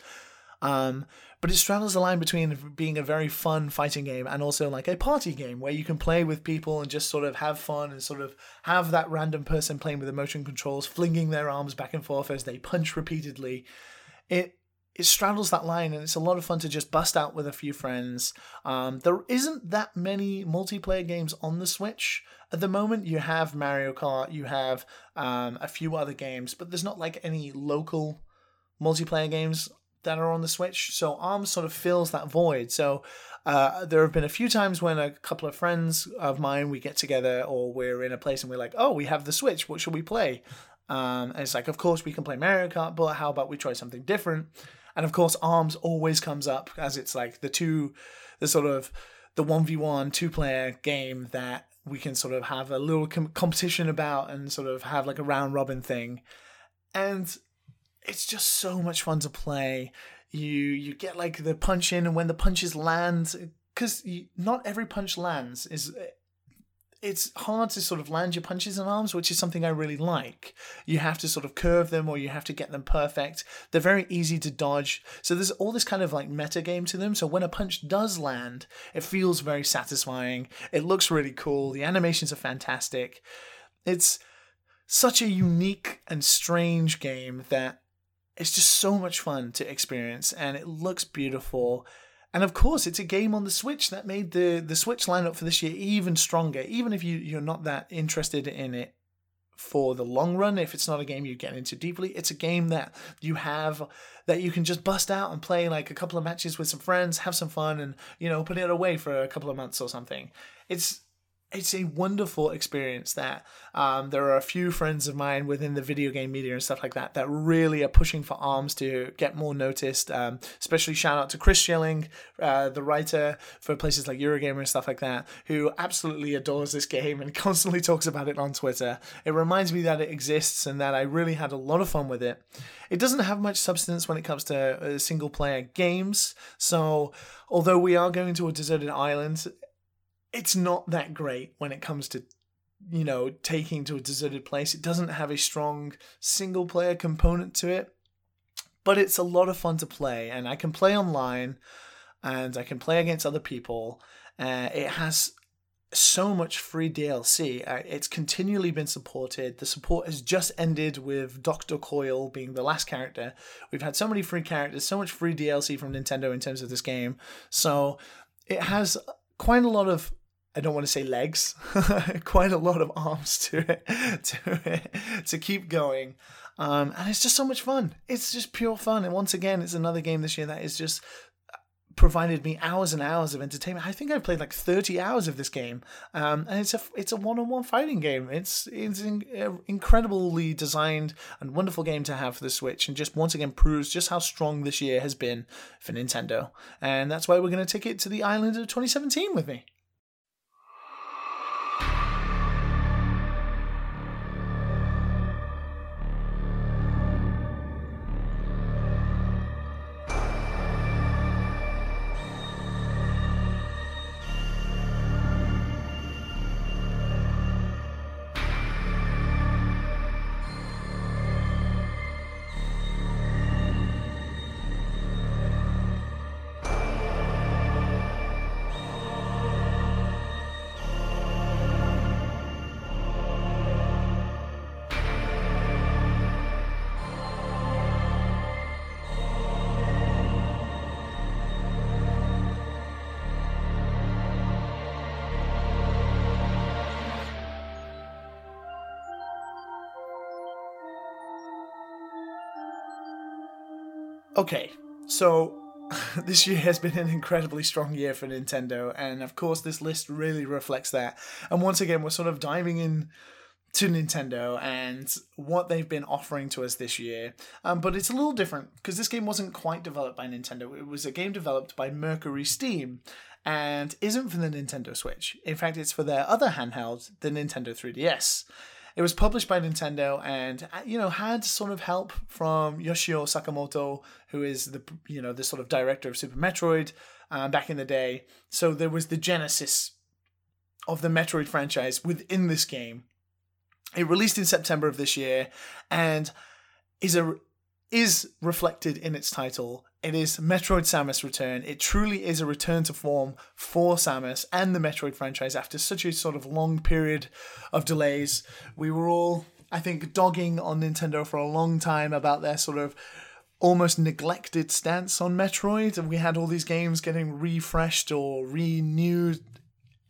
Um, but it straddles the line between being a very fun fighting game and also like a party game where you can play with people and just sort of have fun and sort of have that random person playing with the motion controls, flinging their arms back and forth as they punch repeatedly. It it straddles that line, and it's a lot of fun to just bust out with a few friends. Um, there isn't that many multiplayer games on the Switch at the moment. You have Mario Kart, you have um, a few other games, but there's not like any local multiplayer games that are on the Switch, so Arms sort of fills that void. So uh, there have been a few times when a couple of friends of mine, we get together or we're in a place and we're like, oh, we have the Switch, what should we play? Um, and it's like, of course we can play Mario Kart, but how about we try something different? And of course Arms always comes up as it's like the two, the sort of the one v one two-player game that we can sort of have a little com- competition about and sort of have like a round-robin thing. And it's just so much fun to play. You you get like the punch in, and when the punches land, because not every punch lands, is it's hard to sort of land your punches and arms, which is something I really like. You have to sort of curve them, or you have to get them perfect. They're very easy to dodge. So there's all this kind of like meta game to them. So when a punch does land, it feels very satisfying. It looks really cool. The animations are fantastic. It's such a unique and strange game that it's just so much fun to experience, and it looks beautiful. And of course, it's a game on the Switch that made the, the Switch lineup for this year even stronger, even if you, you're not that interested in it for the long run. If it's not a game you get into deeply, it's a game that you have, that you can just bust out and play like a couple of matches with some friends, have some fun, and, you know, put it away for a couple of months or something. It's It's a wonderful experience that um, there are a few friends of mine within the video game media and stuff like that that really are pushing for Arms to get more noticed. Um, especially shout out to Chris Schilling, uh, the writer for places like Eurogamer and stuff like that, who absolutely adores this game and constantly talks about it on Twitter. It reminds me that it exists and that I really had a lot of fun with it. It doesn't have much substance when it comes to uh, single player games. So although we are going to a deserted island, it's not that great when it comes to, you know, taking to a deserted place. It doesn't have a strong single player component to it, but it's a lot of fun to play, and I can play online and I can play against other people. Uh, it has so much free D L C. Uh, it's continually been supported. The support has just ended with Doctor Coil being the last character. We've had so many free characters, so much free D L C from Nintendo in terms of this game. So it has quite a lot of, I don't want to say legs, quite a lot of arms to it, to it, to keep going. Um, and it's just so much fun. It's just pure fun. And once again, it's another game this year that is just provided me hours and hours of entertainment. I think I've played like thirty hours of this game, um, and it's a it's a one-on-one fighting game. It's it's an incredibly designed and wonderful game to have for the Switch, and just once again proves just how strong this year has been for Nintendo. And that's why we're going to take it to the island of twenty seventeen with me. Okay, so this year has been an incredibly strong year for Nintendo, and of course this list really reflects that. And once again, we're sort of diving in to Nintendo and what they've been offering to us this year. Um, but it's a little different, because this game wasn't quite developed by Nintendo. It was a game developed by Mercury Steam, and isn't for the Nintendo Switch. In fact, it's for their other handheld, the Nintendo three D S. It was published by Nintendo and, you know, had sort of help from Yoshio Sakamoto, who is the, you know, the sort of director of Super Metroid uh, back in the day. So there was the genesis of the Metroid franchise within this game. It released in September of this year and is a is reflected in its title. It is Metroid Samus Return. It truly is a return to form for Samus and the Metroid franchise after such a sort of long period of delays. We were all, I think, dogging on Nintendo for a long time about their sort of almost neglected stance on Metroid. And we had all these games getting refreshed or renewed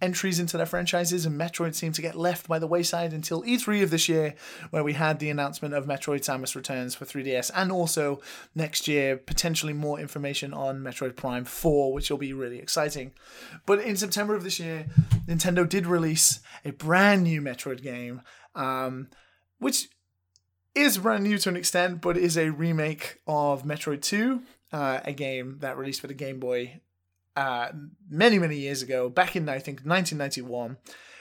entries into their franchises, and Metroid seemed to get left by the wayside until E three of this year, where we had the announcement of Metroid Samus Returns for three D S, and also next year potentially more information on Metroid Prime four, which will be really exciting. But in September of this year, Nintendo did release a brand new Metroid game, um, which is brand new to an extent, but is a remake of Metroid two, uh, a game that released for the Game Boy Uh, many, many years ago, back in, I think, nineteen ninety-one.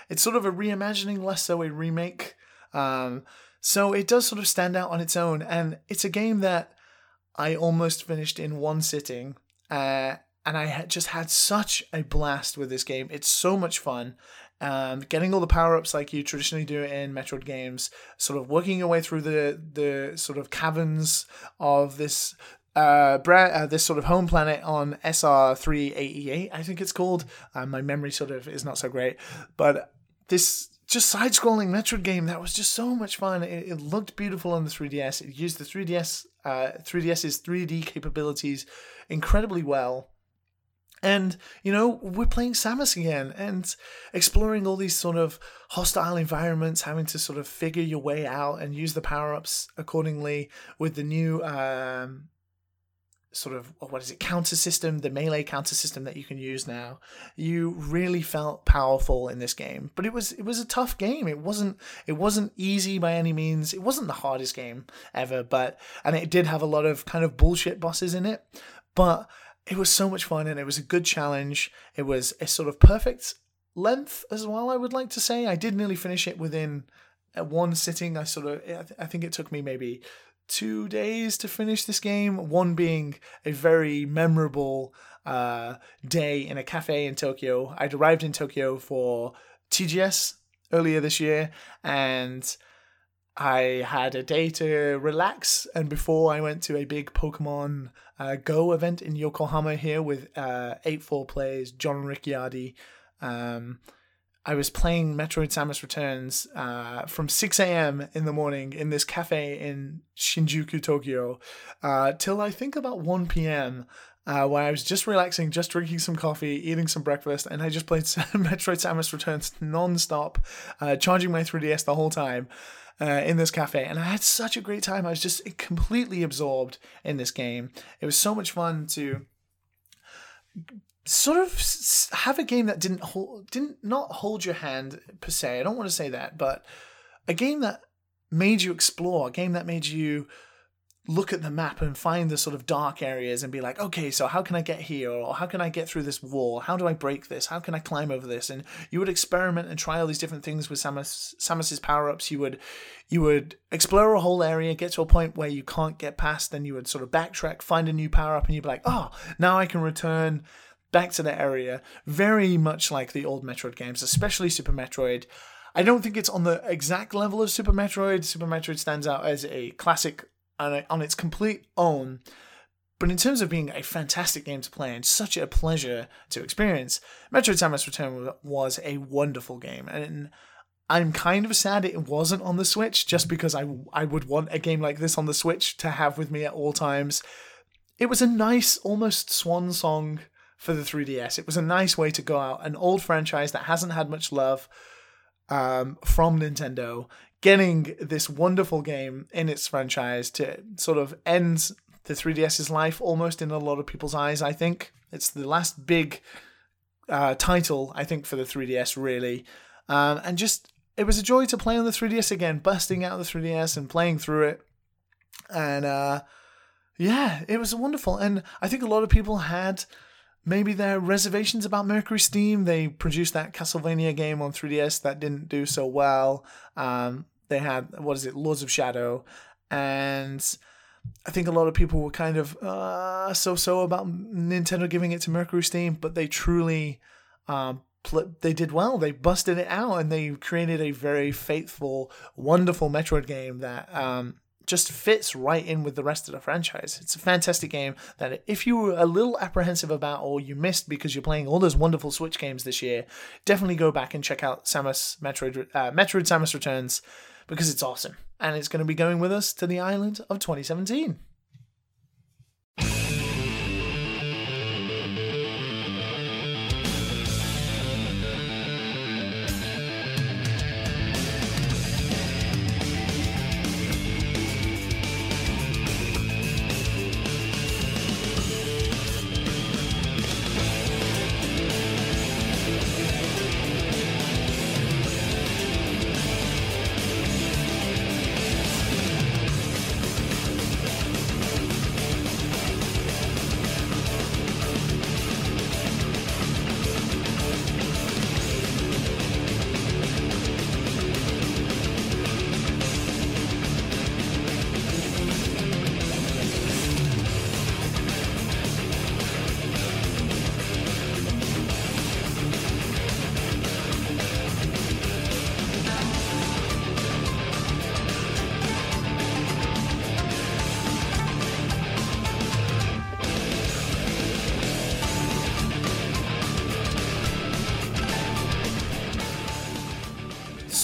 It's sort of a reimagining, less so a remake. Um, so it does sort of stand out on its own. And it's a game that I almost finished in one sitting. Uh, and I had just had such a blast with this game. It's so much fun. Um, getting all the power-ups like you traditionally do in Metroid games. Sort of working your way through the, the sort of caverns of this... Uh, Brad, uh, this sort of home planet on S R three eighty-eight, I think it's called. Uh, my memory sort of is not so great. But this just side-scrolling Metroid game, that was just so much fun. It, it looked beautiful on the three D S. It used the three D S, uh, three D S's three D capabilities incredibly well. And, you know, we're playing Samus again and exploring all these sort of hostile environments, having to sort of figure your way out and use the power-ups accordingly with the new... Um, sort of, what is it, counter system, the melee counter system that you can use now. You really felt powerful in this game, but it was it was a tough game. It wasn't it wasn't easy by any means. It wasn't the hardest game ever, but and it did have a lot of kind of bullshit bosses in it, but it was so much fun and it was a good challenge. It was a sort of perfect length as well, I would like to say. I did nearly finish it within one sitting. I sort of, I think it took me maybe two days to finish this game, one being a very memorable uh, day in a cafe in Tokyo. I'd arrived in Tokyo for T G S earlier this year, and I had a day to relax, and before I went to a big Pokemon uh, Go event in Yokohama here with uh, eight four players, John Ricciardi. Um, I was playing Metroid Samus Returns uh, from six a.m. in the morning in this cafe in Shinjuku, Tokyo, uh, till I think about one p.m., Uh, where I was just relaxing, just drinking some coffee, eating some breakfast, and I just played Metroid Samus Returns non-stop, uh, charging my three D S the whole time uh, in this cafe. And I had such a great time. I was just completely absorbed in this game. It was so much fun to sort of have a game that didn't hold, didn't not hold your hand per se. I don't want to say that, but a game that made you explore, a game that made you look at the map and find the sort of dark areas and be like, okay, so how can I get here? Or how can I get through this wall? How do I break this? How can I climb over this? And you would experiment and try all these different things with Samus, Samus's power-ups. You would, you would explore a whole area, get to a point where you can't get past, then you would sort of backtrack, find a new power-up, and you'd be like, oh, now I can return back to that area. Very much like the old Metroid games, especially Super Metroid. I don't think it's on the exact level of Super Metroid. Super Metroid stands out as a classic on its complete own, but in terms of being a fantastic game to play and such a pleasure to experience, Metroid Samus Returns was a wonderful game, and I'm kind of sad it wasn't on the Switch, just because I, I would want a game like this on the Switch to have with me at all times. It was a nice, almost swan song for the three D S. It was a nice way to go out, an old franchise that hasn't had much love um, from Nintendo, getting this wonderful game in its franchise to sort of end the three D S's life almost in a lot of people's eyes, I think. It's the last big uh, title, I think, for the three D S, really. Um, and just, it was a joy to play on the three D S again, busting out the three D S and playing through it. And, uh, yeah, it was wonderful. And I think a lot of people had maybe their reservations about Mercury Steam. They produced that Castlevania game on three D S that didn't do so well. Um, they had, what is it, Lords of Shadow. And I think a lot of people were kind of uh, so-so about Nintendo giving it to Mercury Steam, but they truly, um, pl- they did well. They busted it out, and they created a very faithful, wonderful Metroid game that Um, just fits right in with the rest of the franchise. It's a fantastic game that if you were a little apprehensive about or you missed because you're playing all those wonderful Switch games this year, definitely go back and check out Samus Metroid, uh, Metroid Samus Returns, because it's awesome. And it's going to be going with us to the island of twenty seventeen.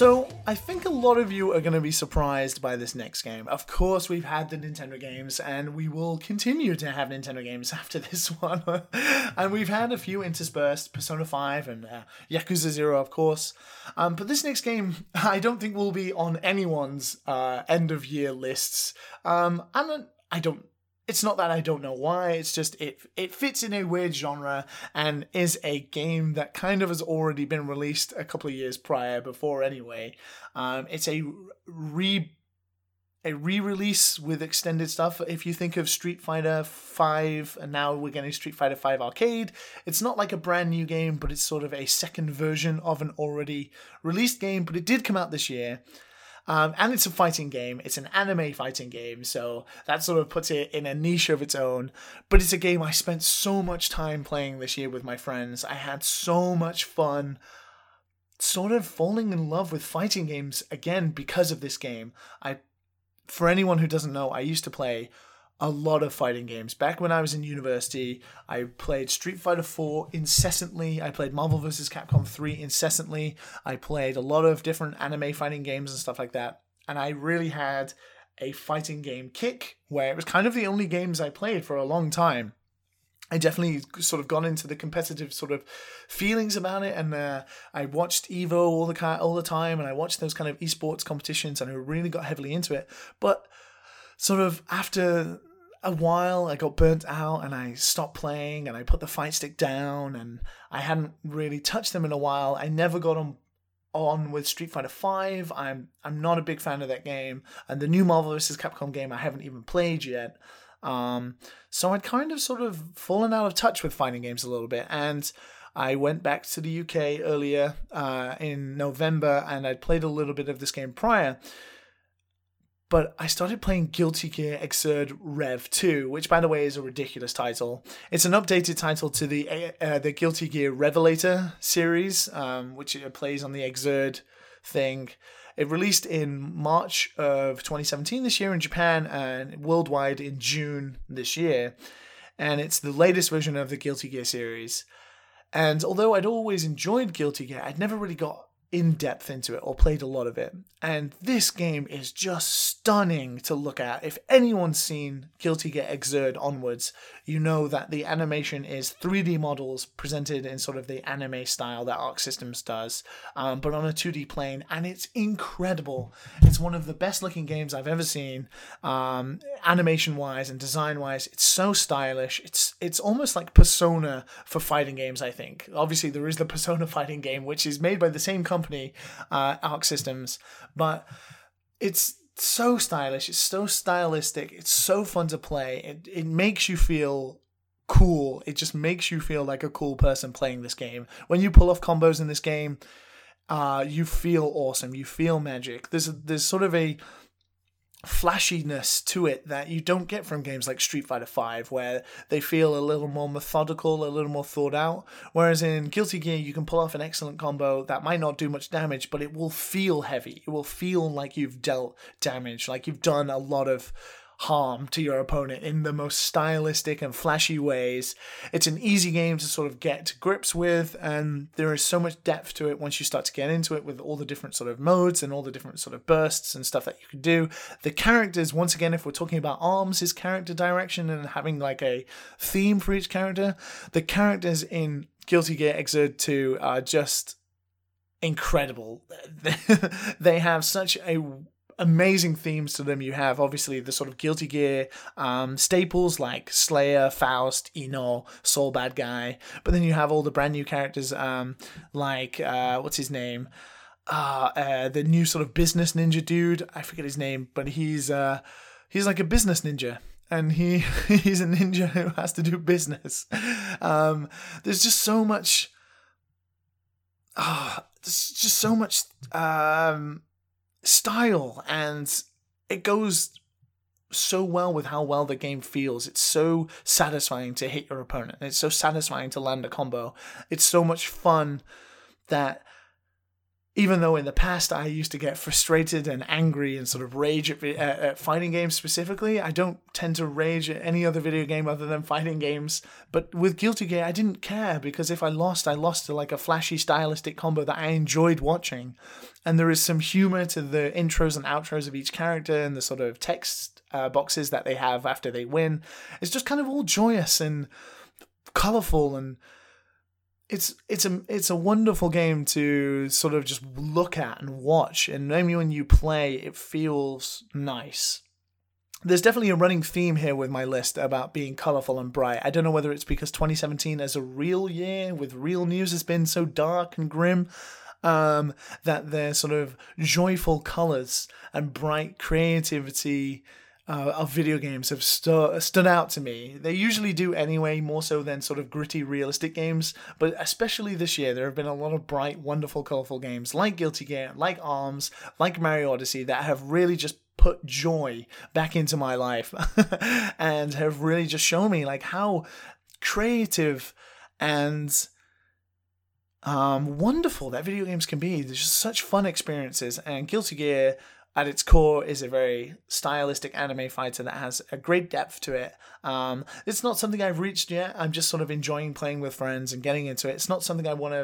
So, I think a lot of you are going to be surprised by this next game. Of course, we've had the Nintendo games, and we will continue to have Nintendo games after this one. And we've had a few interspersed, Persona five and uh, Yakuza zero, of course. Um, but this next game, I don't think will be on anyone's uh, end-of-year lists. Um, I don't... I don't It's not that I don't know why, it's just it it fits in a weird genre and is a game that kind of has already been released a couple of years prior before anyway. Um, it's a re a re-release with extended stuff. If you think of Street Fighter five, and now we're getting Street Fighter five Arcade, it's not like a brand new game, but it's sort of a second version of an already released game, but it did come out this year. Um, and it's a fighting game. It's an anime fighting game, so that sort of puts it in a niche of its own. But it's a game I spent so much time playing this year with my friends. I had so much fun sort of falling in love with fighting games again because of this game. I, for anyone who doesn't know, I used to play a lot of fighting games. Back when I was in university, I played Street Fighter four incessantly. I played Marvel versus. Capcom three incessantly. I played a lot of different anime fighting games and stuff like that. And I really had a fighting game kick where it was kind of the only games I played for a long time. I definitely sort of got into the competitive sort of feelings about it, and uh, I watched Evo all the all the time, and I watched those kind of esports competitions, and I really got heavily into it. But sort of after a while, I got burnt out, and I stopped playing, and I put the fight stick down, and I hadn't really touched them in a while. I never got on on with Street Fighter five. I'm I'm not a big fan of that game, and the new Marvel versus. Capcom game I haven't even played yet. Um, so I'd kind of sort of fallen out of touch with fighting games a little bit, and I went back to the U K earlier uh, in November, and I'd played a little bit of this game prior, but I started playing Guilty Gear Xrd Rev two, which by the way is a ridiculous title. It's an updated title to the uh, the Guilty Gear Revelator series, um, which plays on the Xrd thing. It released in March of twenty seventeen this year in Japan and worldwide in June this year. And it's the latest version of the Guilty Gear series. And although I'd always enjoyed Guilty Gear, I'd never really got in depth into it or played a lot of it. And this game is just stunning to look at. If anyone's seen Guilty Gear Xrd onwards, you know that the animation is three D models presented in sort of the anime style that Arc Systems does, um, but on a two D plane, and it's incredible. It's one of the best looking games I've ever seen, um, animation wise and design wise. It's so stylish. It's it's almost like Persona for fighting games, I think. Obviously there is the Persona fighting game, which is made by the same company company uh Arc Systems, but it's so stylish, it's so stylistic, it's so fun to play. It, it makes you feel cool. It just makes you feel like a cool person playing this game. When you pull off combos in this game, uh you feel awesome, you feel magic. There's there's sort of a flashiness to it that you don't get from games like Street Fighter five, where they feel a little more methodical, a little more thought out, whereas in Guilty Gear you can pull off an excellent combo that might not do much damage, but it will feel heavy. It will feel like you've dealt damage, like you've done a lot of harm to your opponent in the most stylistic and flashy ways. It's an easy game to sort of get to grips with, and there is so much depth to it once you start to get into it, with all the different sort of modes and all the different sort of bursts and stuff that you can do. The characters, once again, if we're talking about Arms, his character direction and having like a theme for each character, the characters in Guilty Gear Xrd two are just incredible. They have such a amazing themes to them. You have obviously the sort of Guilty Gear um, staples like Slayer, Faust, Ino, Soul Bad Guy, but then you have all the brand new characters um, like uh, what's his name, uh, uh, the new sort of business ninja dude. I forget his name, but he's uh, he's like a business ninja, and he he's a ninja who has to do business. Um, there's just so much. Ah, oh, there's just so much. Um, style, and it goes so well with how well the game feels. It's so satisfying to hit your opponent. It's so satisfying to land a combo. It's so much fun that even though in the past I used to get frustrated and angry and sort of rage at, at, at fighting games specifically, I don't tend to rage at any other video game other than fighting games. But with Guilty Gear, I didn't care, because if I lost, I lost to like a flashy stylistic combo that I enjoyed watching. And there is some humor to the intros and outros of each character and the sort of text uh, boxes that they have after they win. It's just kind of all joyous and colorful, and It's it's a it's a wonderful game to sort of just look at and watch, and maybe when you play, it feels nice. There's definitely a running theme here with my list about being colourful and bright. I don't know whether it's because twenty seventeen as a real year with real news has been so dark and grim, um, that their sort of joyful colours and bright creativity uh, of video games have stu- stood out to me. They usually do anyway, more so than sort of gritty, realistic games, but especially this year, there have been a lot of bright, wonderful, colorful games like Guilty Gear, like Arms, like Mario Odyssey that have really just put joy back into my life and have really just shown me like how creative and um, wonderful that video games can be. There's just such fun experiences, and Guilty Gear at its core is a very stylistic anime fighter that has a great depth to it. Um, it's not something I've reached yet. I'm just sort of enjoying playing with friends and getting into it. It's not something I want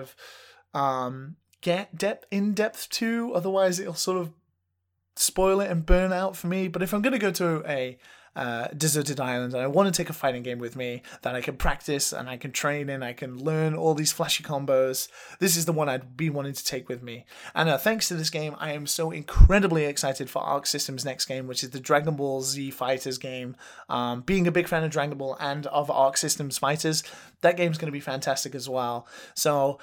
to um, get depth in depth to, otherwise it'll sort of spoil it and burn out for me. But if I'm going to go to a uh, deserted island and I want to take a fighting game with me that I can practice and I can train and I can learn all these flashy combos, this is the one I'd be wanting to take with me. And uh, thanks to this game, I am so incredibly excited for Arc System's next game, which is the Dragon Ball Z Fighters game. Um, being a big fan of Dragon Ball and of Arc System's fighters, that game's going to be fantastic as well. So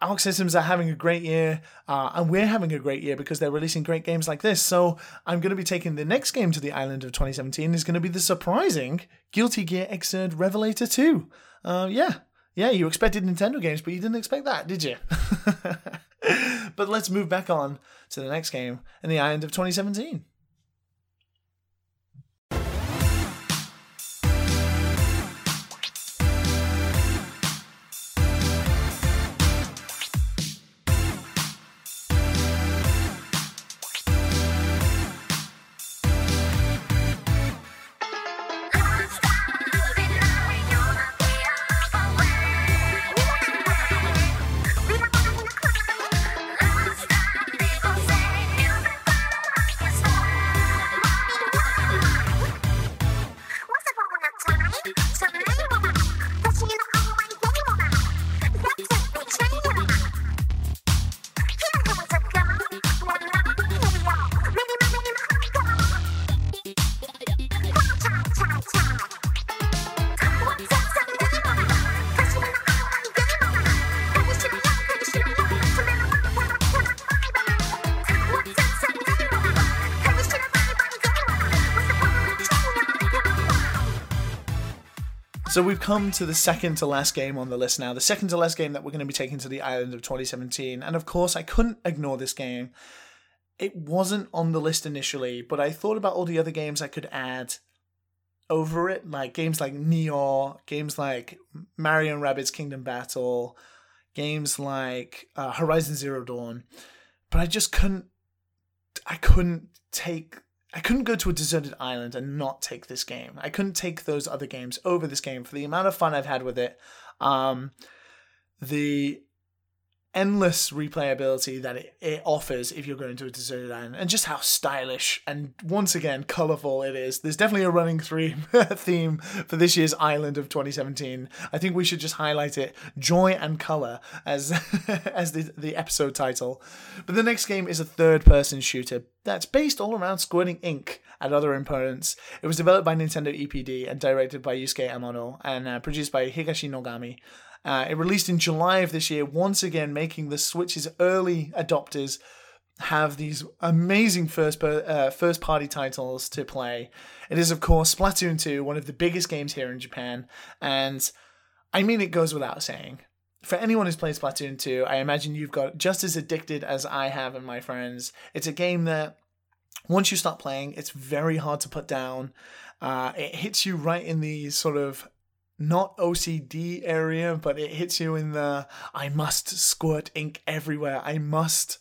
Arc Systems are having a great year, uh, and we're having a great year because they're releasing great games like this. So I'm going to be taking the next game to the island of twenty seventeen. Is going to be the surprising Guilty Gear Xrd Revelator two. Uh, yeah, yeah, you expected Nintendo games, but you didn't expect that, did you? But let's move back on to the next game in the island of twenty seventeen. So we've come to the second to last game on the list now, the second to last game that we're going to be taking to the island of twenty seventeen. And of course, I couldn't ignore this game. It wasn't on the list initially, but I thought about all the other games I could add over it, like games like Nioh, games like Mario and Rabbids Kingdom Battle, games like uh, Horizon Zero Dawn. But I just couldn't, I couldn't take... I couldn't go to a deserted island and not take this game. I couldn't take those other games over this game for the amount of fun I've had with it. Um, the endless replayability that it, it offers if you're going to a deserted island, and just how stylish and, once again, colourful it is. There's definitely a running theme theme for this year's Island of twenty seventeen. I think we should just highlight it, Joy and Colour, as as the, the episode title. But the next game is a third-person shooter that's based all around squirting ink at other opponents. It was developed by Nintendo E P D and directed by Yusuke Amano and uh, produced by Higashi Nogami. Uh, it released in July of this year, once again making the Switch's early adopters have these amazing first per, uh, first-party titles to play. It is, of course, Splatoon two, one of the biggest games here in Japan, and I mean it goes without saying. For anyone who's played Splatoon two, I imagine you've got just as addicted as I have and my friends. It's a game that, once you start playing, it's very hard to put down. Uh, it hits you right in the sort of not O C D area, but it hits you in the I must squirt ink everywhere. I must,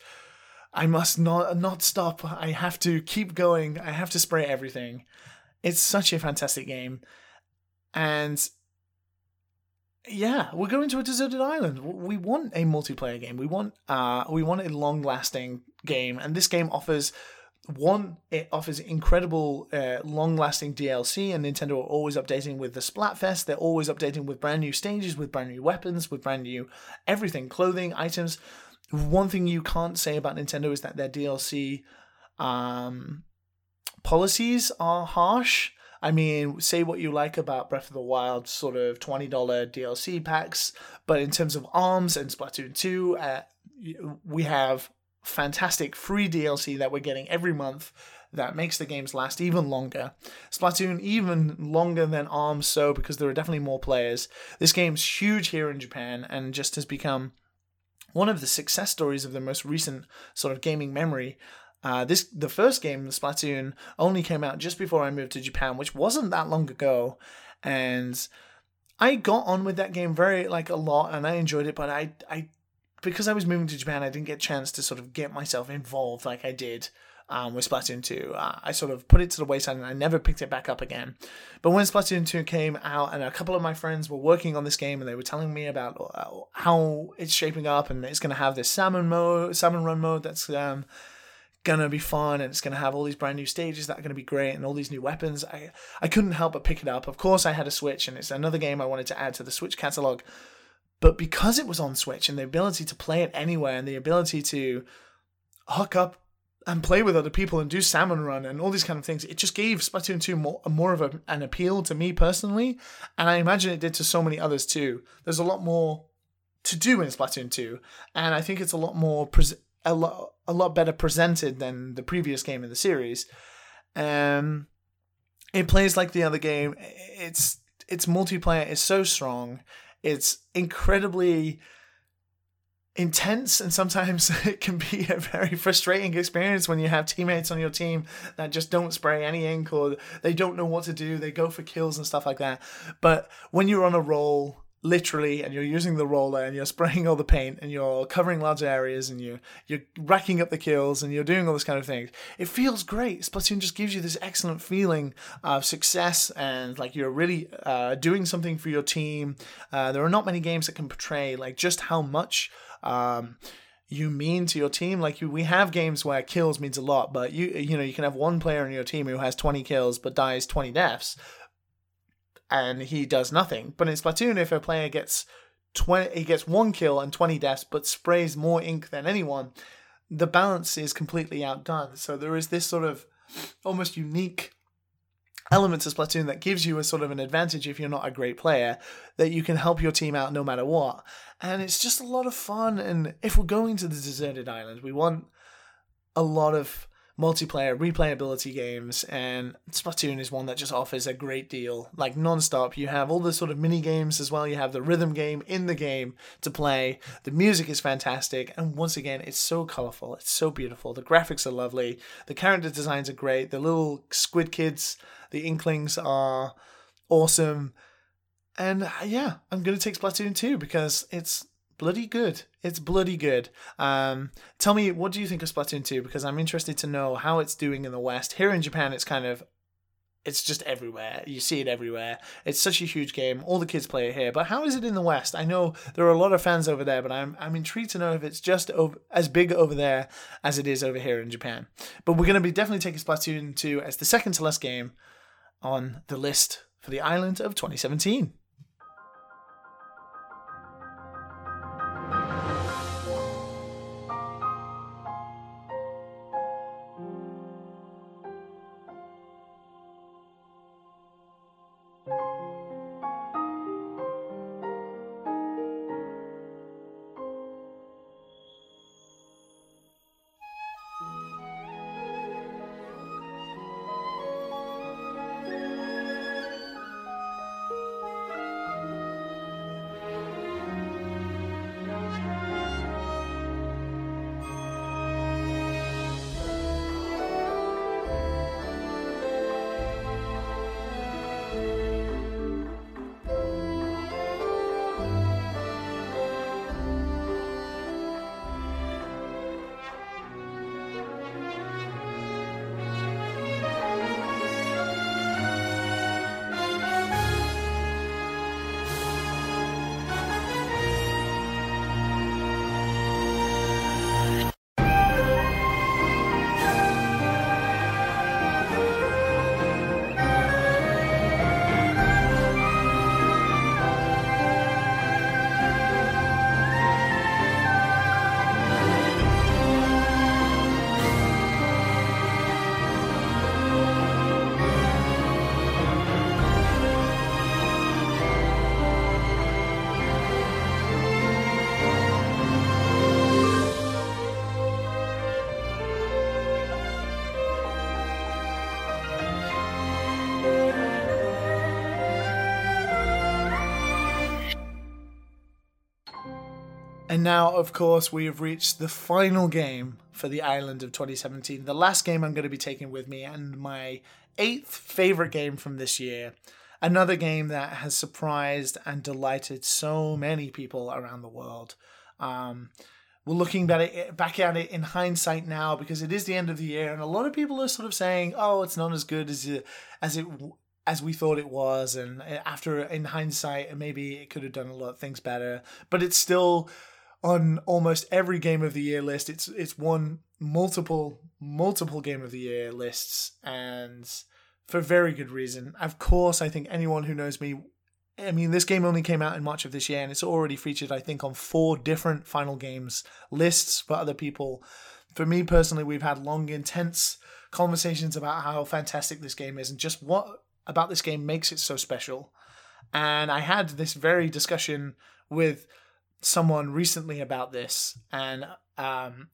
I must not not stop. I have to keep going. I have to spray everything. It's such a fantastic game, and yeah, we're going to a deserted island. We want a multiplayer game. We want uh, we want a long-lasting game, and this game offers. One, it offers incredible uh, long-lasting D L C, and Nintendo are always updating with the Splatfest. They're always updating with brand new stages, with brand new weapons, with brand new everything, clothing, items. One thing you can't say about Nintendo is that their D L C um, policies are harsh. I mean, say what you like about Breath of the Wild sort of twenty dollars D L C packs, but in terms of ARMS and Splatoon two, uh, we have fantastic free D L C that we're getting every month that makes the games last even longer. Splatoon even longer than Arms, so because there are definitely more players. This game's huge here in Japan and just has become one of the success stories of the most recent sort of gaming memory. Uh, this the first game, Splatoon, only came out just before I moved to Japan, which wasn't that long ago, and I got on with that game very like a lot, and I enjoyed it. But I, I, because I was moving to Japan, I didn't get a chance to sort of get myself involved like I did um, with Splatoon two. Uh, I sort of put it to the wayside, and I never picked it back up again. But when Splatoon two came out, and a couple of my friends were working on this game, and they were telling me about uh, how it's shaping up, and it's going to have this salmon mode, salmon run mode. That's um. gonna be fun, and it's gonna have all these brand new stages that are gonna be great, and all these new weapons. I I couldn't help but pick it up. Of course, I had a Switch, and it's another game I wanted to add to the Switch catalog. But because it was on Switch, and the ability to play it anywhere, and the ability to hook up and play with other people and do Salmon Run and all these kind of things, it just gave Splatoon two more, more of a, an appeal to me personally, and I imagine it did to so many others too. There's a lot more to do in Splatoon two, and I think it's a lot more... Pres- a lot a lot better presented than the previous game in the series. Um, it plays like the other game. It's its multiplayer is so strong. It's incredibly intense, and sometimes it can be a very frustrating experience when you have teammates on your team that just don't spray any ink, or they don't know what to do. They go for kills and stuff like that. But when you're on a roll, literally, and you're using the roller, and you're spraying all the paint, and you're covering large areas, and you you're racking up the kills, and you're doing all this kind of things. It feels great. Splatoon just gives you this excellent feeling of success, and like you're really uh, doing something for your team. Uh, there are not many games that can portray like just how much um, you mean to your team. Like you, we have games where kills means a lot, but you you know you can have one player on your team who has twenty kills but dies twenty deaths, and he does nothing. But in Splatoon, if a player gets twenty, he gets one kill and twenty deaths, but sprays more ink than anyone, the balance is completely outdone. So there is this sort of almost unique element to Splatoon that gives you a sort of an advantage if you're not a great player, that you can help your team out no matter what. And it's just a lot of fun. And if we're going to the deserted island, we want a lot of multiplayer replayability games, and Splatoon is one that just offers a great deal, like non-stop. You have all the sort of mini games as well. You have the rhythm game in the game to play. The music is fantastic, and once again, it's so colorful, it's so beautiful. The graphics are lovely, the character designs are great, the little squid kids, the inklings, are awesome. And yeah, I'm gonna take Splatoon two because it's bloody good. It's bloody good. Um, tell me, what do you think of Splatoon two? Because I'm interested to know how it's doing in the West. Here in Japan, it's kind of, it's just everywhere. You see it everywhere. It's such a huge game. All the kids play it here. But how is it in the West? I know there are a lot of fans over there, but I'm I'm intrigued to know if it's just over, as big over there as it is over here in Japan. But we're going to be definitely taking Splatoon two as the second to last game on the list for the island of twenty seventeen. And now, of course, we have reached the final game for the island of twenty seventeen. The last game I'm going to be taking with me, and my eighth favorite game from this year. Another game that has surprised and delighted so many people around the world. Um, we're looking at it, back at it in hindsight now, because it is the end of the year, and a lot of people are sort of saying, oh, it's not as good as it, as it as we thought it was. And after, in hindsight, maybe it could have done a lot of things better. But it's still... on almost every game of the year list, it's it's won multiple multiple game of the year lists, and for very good reason. Of course, I think anyone who knows me, I mean, this game only came out in March of this year, and it's already featured, I think, on four different Final Games lists for other people. For me personally, we've had long, intense conversations about how fantastic this game is, and just what about this game makes it so special. And I had this very discussion with someone recently about this, and um,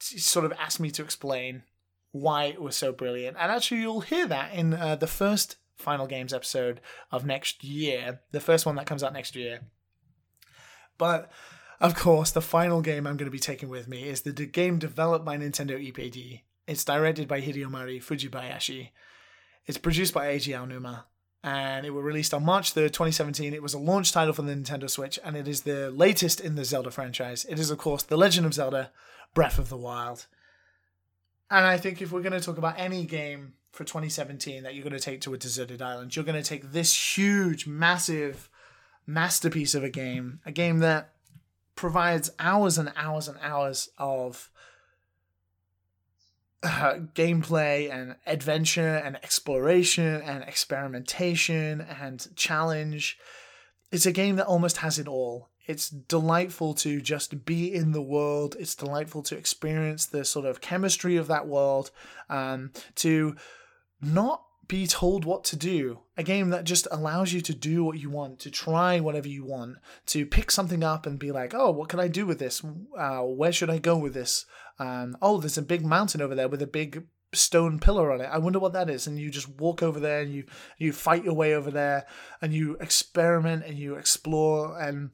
sort of asked me to explain why it was so brilliant. And actually, you'll hear that in uh, the first Final Games episode of next year, the first one that comes out next year. But of course, the final game I'm going to be taking with me is the game developed by Nintendo E P D. It's directed by Hideyomari Fujibayashi. It's produced by Eiji Aonuma. And it was released on March third, twenty seventeen. It was a launch title for the Nintendo Switch, and it is the latest in the Zelda franchise. It is, of course, The Legend of Zelda Breath of the Wild. And I think if we're going to talk about any game for twenty seventeen that you're going to take to a deserted island, you're going to take this huge, massive masterpiece of a game, a game that provides hours and hours and hours of Uh, gameplay and adventure and exploration and experimentation and challenge. It's a game that almost has it all. It's delightful to just be in the world. It's delightful to experience the sort of chemistry of that world, um, to not be told what to do. A game that just allows you to do what you want, to try whatever you want, to pick something up and be like, oh, what can I do with this? Uh, where should I go with this? Um, oh, there's a big mountain over there with a big stone pillar on it. I wonder what that is. And you just walk over there, and you, you fight your way over there, and you experiment and you explore. And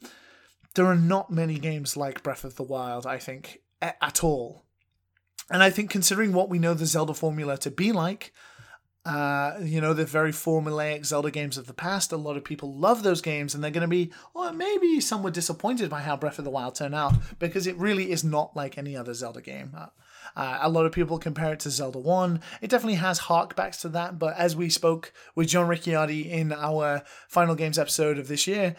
there are not many games like Breath of the Wild, I think, at, at all. And I think, considering what we know the Zelda formula to be like, uh, you know, the very formulaic Zelda games of the past, a lot of people love those games, and they're going to be, or maybe some were disappointed by how Breath of the Wild turned out, because it really is not like any other Zelda game. Uh, a lot of people compare it to Zelda one. It definitely has harkbacks to that, but as we spoke with John Ricciardi in our Final Games episode of this year,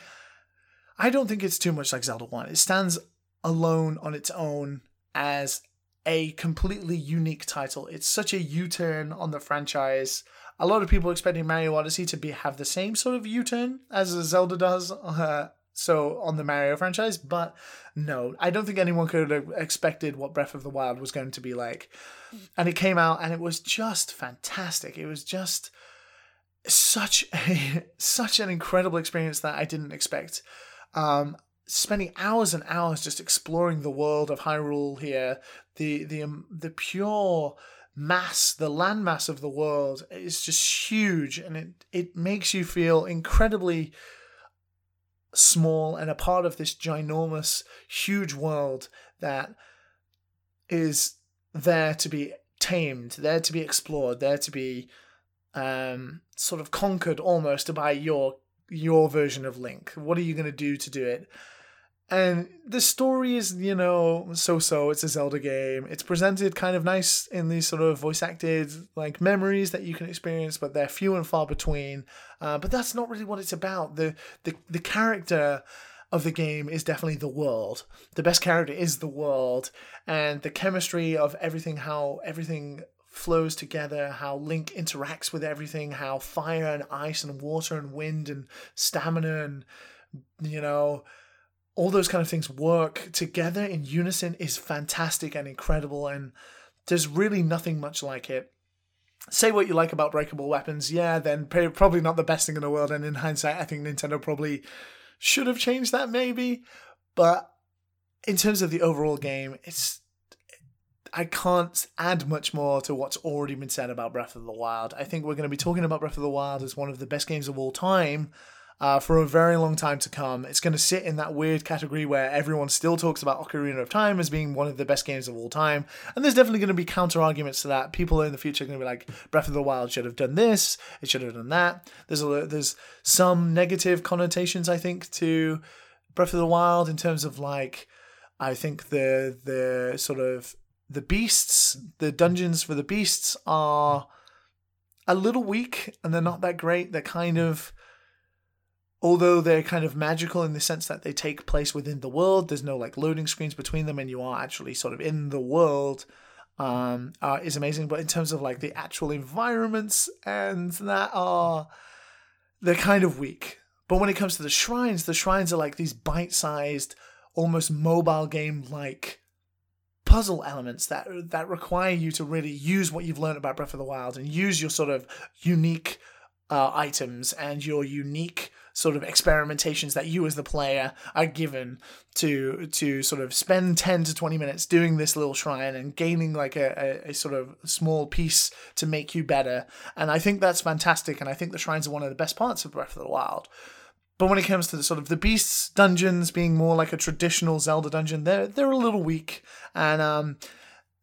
I don't think it's too much like Zelda one. It stands alone on its own as a completely unique title. It's such a U-turn on the franchise. A lot of people expecting Mario Odyssey to be have the same sort of U-turn as Zelda does, uh, so on the Mario franchise, but no, I don't think anyone could have expected what Breath of the Wild was going to be like. And it came out, and it was just fantastic. It was just such a such an incredible experience that I didn't expect. Um, spending hours and hours just exploring the world of Hyrule here, the the um, the pure mass, the landmass of the world is just huge, and it, it makes you feel incredibly small and a part of this ginormous, huge world that is there to be tamed, there to be explored, there to be um, sort of conquered almost by your your version of Link. What are you going to do to do it? And the story is, you know, so-so. It's a Zelda game. It's presented kind of nice in these sort of voice-acted, like, memories that you can experience, but they're few and far between. Uh, but that's not really what it's about. The, the the character of the game is definitely the world. The best character is the world. And the chemistry of everything, how everything flows together, how Link interacts with everything, how fire and ice and water and wind and stamina and, you know, all those kind of things work together in unison is fantastic and incredible, and there's really nothing much like it. Say what you like about breakable weapons, yeah, then probably not the best thing in the world, and in hindsight, I think Nintendo probably should have changed that maybe, but in terms of the overall game, it's I can't add much more to what's already been said about Breath of the Wild. I think we're going to be talking about Breath of the Wild as one of the best games of all time, uh, for a very long time to come. It's going to sit in that weird category where everyone still talks about Ocarina of Time as being one of the best games of all time. And there's definitely going to be counter arguments to that. People in the future are going to be like, Breath of the Wild should have done this. It should have done that. There's a, there's some negative connotations, I think, to Breath of the Wild in terms of like, I think the the sort of the beasts, the dungeons for the beasts are a little weak and they're not that great. They're kind of, although they're kind of magical in the sense that they take place within the world, there's no like loading screens between them and you are actually sort of in the world, um, uh, is amazing. But in terms of like the actual environments and that are, they're kind of weak. But when it comes to the shrines, the shrines are like these bite-sized, almost mobile game-like puzzle elements that that require you to really use what you've learned about Breath of the Wild and use your sort of unique uh, items and your unique sort of experimentations that you as the player are given to to sort of spend ten to twenty minutes doing this little shrine and gaining like a, a, a sort of small piece to make you better. And I think that's fantastic, and I think the shrines are one of the best parts of Breath of the Wild. But when it comes to the sort of the beasts dungeons being more like a traditional Zelda dungeon, they're they're a little weak, and um,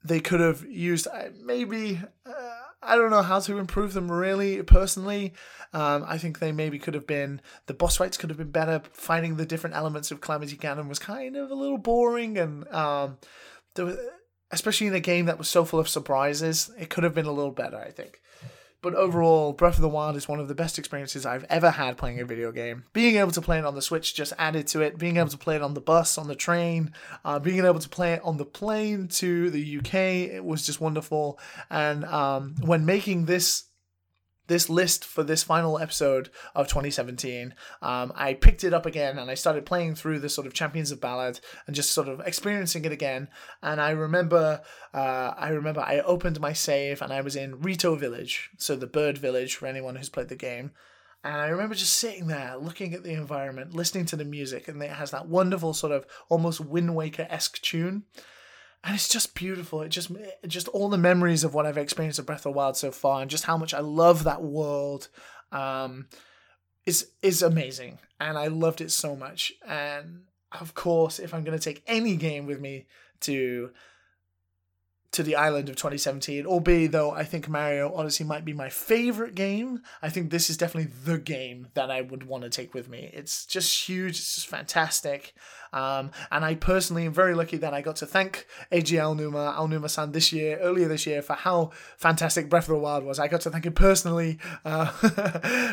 they could have used uh, maybe uh, I don't know how to improve them really. Personally, um, I think they maybe could have been the boss fights could have been better. Finding the different elements of Calamity Ganon was kind of a little boring, and um, there was, especially in a game that was so full of surprises, it could have been a little better, I think. But overall, Breath of the Wild is one of the best experiences I've ever had playing a video game. Being able to play it on the Switch just added to it. Being able to play it on the bus, on the train, uh, being able to play it on the plane to the U K, it was just wonderful. And um, when making this this list for this final episode of twenty seventeen, um, I picked it up again and I started playing through the sort of Champions of Ballad and just sort of experiencing it again. And I remember, uh, I remember I opened my save and I was in Rito Village, so the bird village for anyone who's played the game. And I remember just sitting there, looking at the environment, listening to the music, and it has that wonderful sort of almost Wind Waker-esque tune. And it's just beautiful. It just, it just all the memories of what I've experienced of Breath of the Wild so far, and just how much I love that world, um, is is amazing. And I loved it so much. And of course, if I'm going to take any game with me to to the island of twenty seventeen, albeit though I think Mario Odyssey might be my favorite game, I think this is definitely the game that I would want to take with me. It's just huge. It's just fantastic. Um, and I personally am very lucky that I got to thank Eiji Aonuma, Aonuma-san this year, earlier this year, for how fantastic Breath of the Wild was. I got to thank him personally, uh,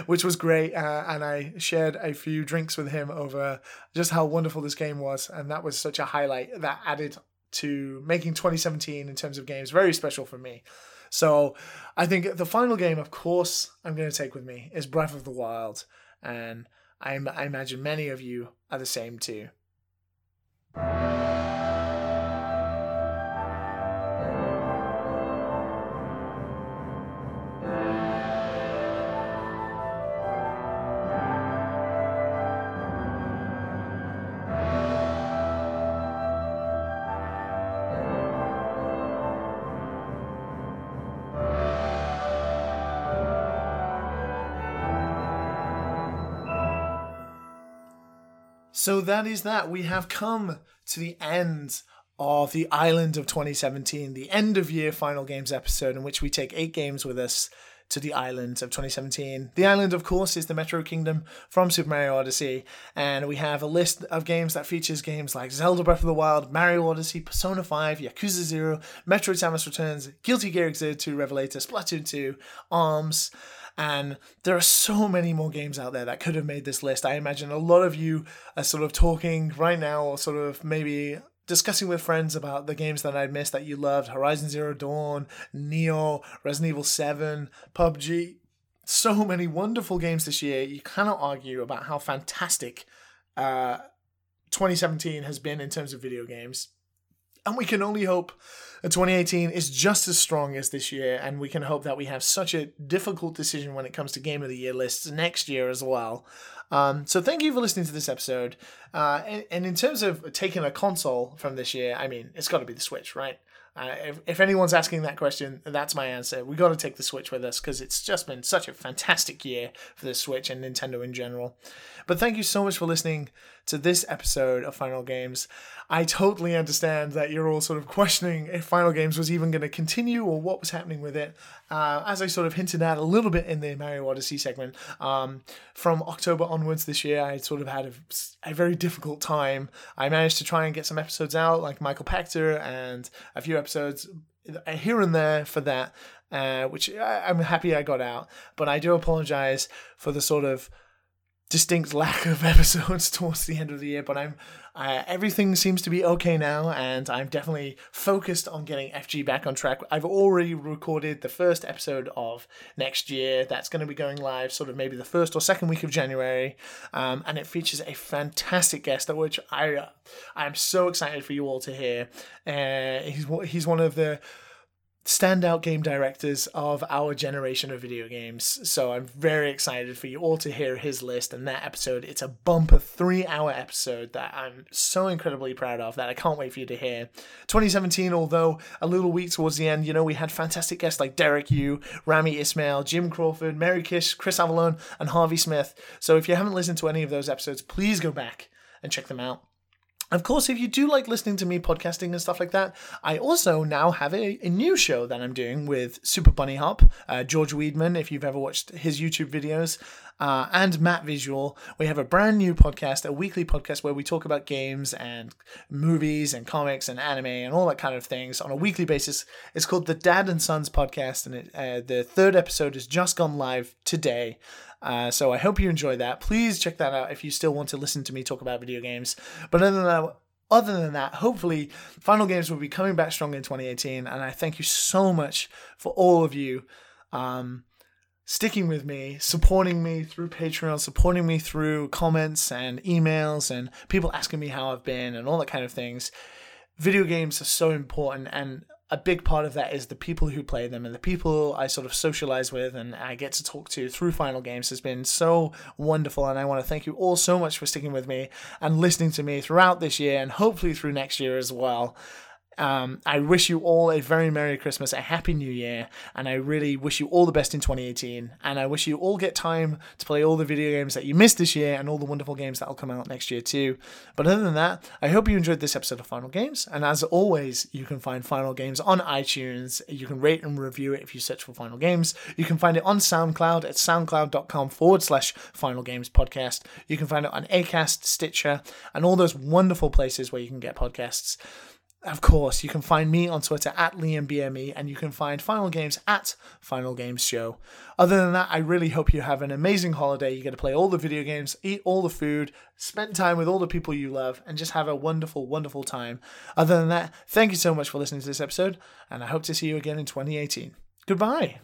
which was great. Uh, and I shared a few drinks with him over just how wonderful this game was. And that was such a highlight that added to making twenty seventeen in terms of games very special for me. So I think the final game, of course, I'm going to take with me is Breath of the Wild, and I, I imagine many of you are the same too. So that is that. We have come to the end of the island of twenty seventeen, the end of year Final Games episode in which we take eight games with us to the island of twenty seventeen. The island, of course, is the Metro Kingdom from Super Mario Odyssey, and we have a list of games that features games like Zelda Breath of the Wild, Mario Odyssey, Persona five, Yakuza zero, Metroid Samus Returns, Guilty Gear Xrd two Revelator, Splatoon two, Arms. And there are so many more games out there that could have made this list. I imagine a lot of you are sort of talking right now, or sort of maybe discussing with friends about the games that I missed that you loved. Horizon Zero Dawn, Nioh, Resident Evil seven, P U B G. So many wonderful games this year. You cannot argue about how fantastic uh, twenty seventeen has been in terms of video games. And we can only hope that twenty eighteen is just as strong as this year, and we can hope that we have such a difficult decision when it comes to Game of the Year lists next year as well. Um, so thank you for listening to this episode. Uh, and, and in terms of taking a console from this year, I mean, it's got to be the Switch, right? Uh, if, if anyone's asking that question, that's my answer. We got to take the Switch with us because it's just been such a fantastic year for the Switch and Nintendo in general. But thank you so much for listening to this episode of Final Games. I totally understand that you're all sort of questioning if Final Games was even going to continue or what was happening with it. Uh, as I sort of hinted at a little bit in the Mario Odyssey segment, um, from October onwards this year, I sort of had a, a very difficult time. I managed to try and get some episodes out, like Michael Pachter and a few episodes here and there for that, uh, which I, I'm happy I got out. But I do apologize for the sort of distinct lack of episodes towards the end of the year, but I'm uh, everything seems to be okay now, and I'm definitely focused on getting F G back on track. I've already recorded the first episode of next year. That's going to be going live sort of maybe the first or second week of January, um, and it features a fantastic guest, which I uh, I'm so excited for you all to hear. Uh, he's he's one of the standout game directors of our generation of video games, so I'm very excited for you all to hear his list and that episode. It's a bumper three hour episode that I'm so incredibly proud of that I can't wait for you to hear. twenty seventeen, although a little weak towards the end, you know, we had fantastic guests like Derek Yu, Rami Ismail, Jim Crawford, Mary Kish, Chris Avalone, and Harvey Smith. So if you haven't listened to any of those episodes, please go back and check them out. Of course, if you do like listening to me podcasting and stuff like that, I also now have a, a new show that I'm doing with Super Bunny Hop, uh, George Weidman, if you've ever watched his YouTube videos, uh, and Matt Visual. We have a brand new podcast, a weekly podcast where we talk about games and movies and comics and anime and all that kind of things on a weekly basis. It's called the Dad and Sons Podcast, and it, uh, the third episode has just gone live today. Uh, so I hope you enjoy that. Please check that out if you still want to listen to me talk about video games. But other than that, other than that, hopefully Final Games will be coming back strong in twenty eighteen. And I thank you so much for all of you um, sticking with me, supporting me through Patreon, supporting me through comments and emails and people asking me how I've been and all that kind of things. Video games are so important, and a big part of that is the people who play them, and the people I sort of socialize with and I get to talk to through Final Games has been so wonderful, and I want to thank you all so much for sticking with me and listening to me throughout this year and hopefully through next year as well. Um, I wish you all a very Merry Christmas, a Happy New Year, and I really wish you all the best in twenty eighteen, and I wish you all get time to play all the video games that you missed this year and all the wonderful games that will come out next year too. But other than that, I hope you enjoyed this episode of Final Games, and as always, you can find Final Games on iTunes. You can rate and review it if you search for Final Games. You can find it on SoundCloud at soundcloud.com forward slash Final Games Podcast. You can find it on Acast, Stitcher, and all those wonderful places where you can get podcasts. Of course, you can find me on Twitter at Liam B M E, and you can find Final Games at Final Games Show. Other than that, I really hope you have an amazing holiday. You get to play all the video games, eat all the food, spend time with all the people you love, and just have a wonderful, wonderful time. Other than that, thank you so much for listening to this episode, and I hope to see you again in twenty eighteen. Goodbye.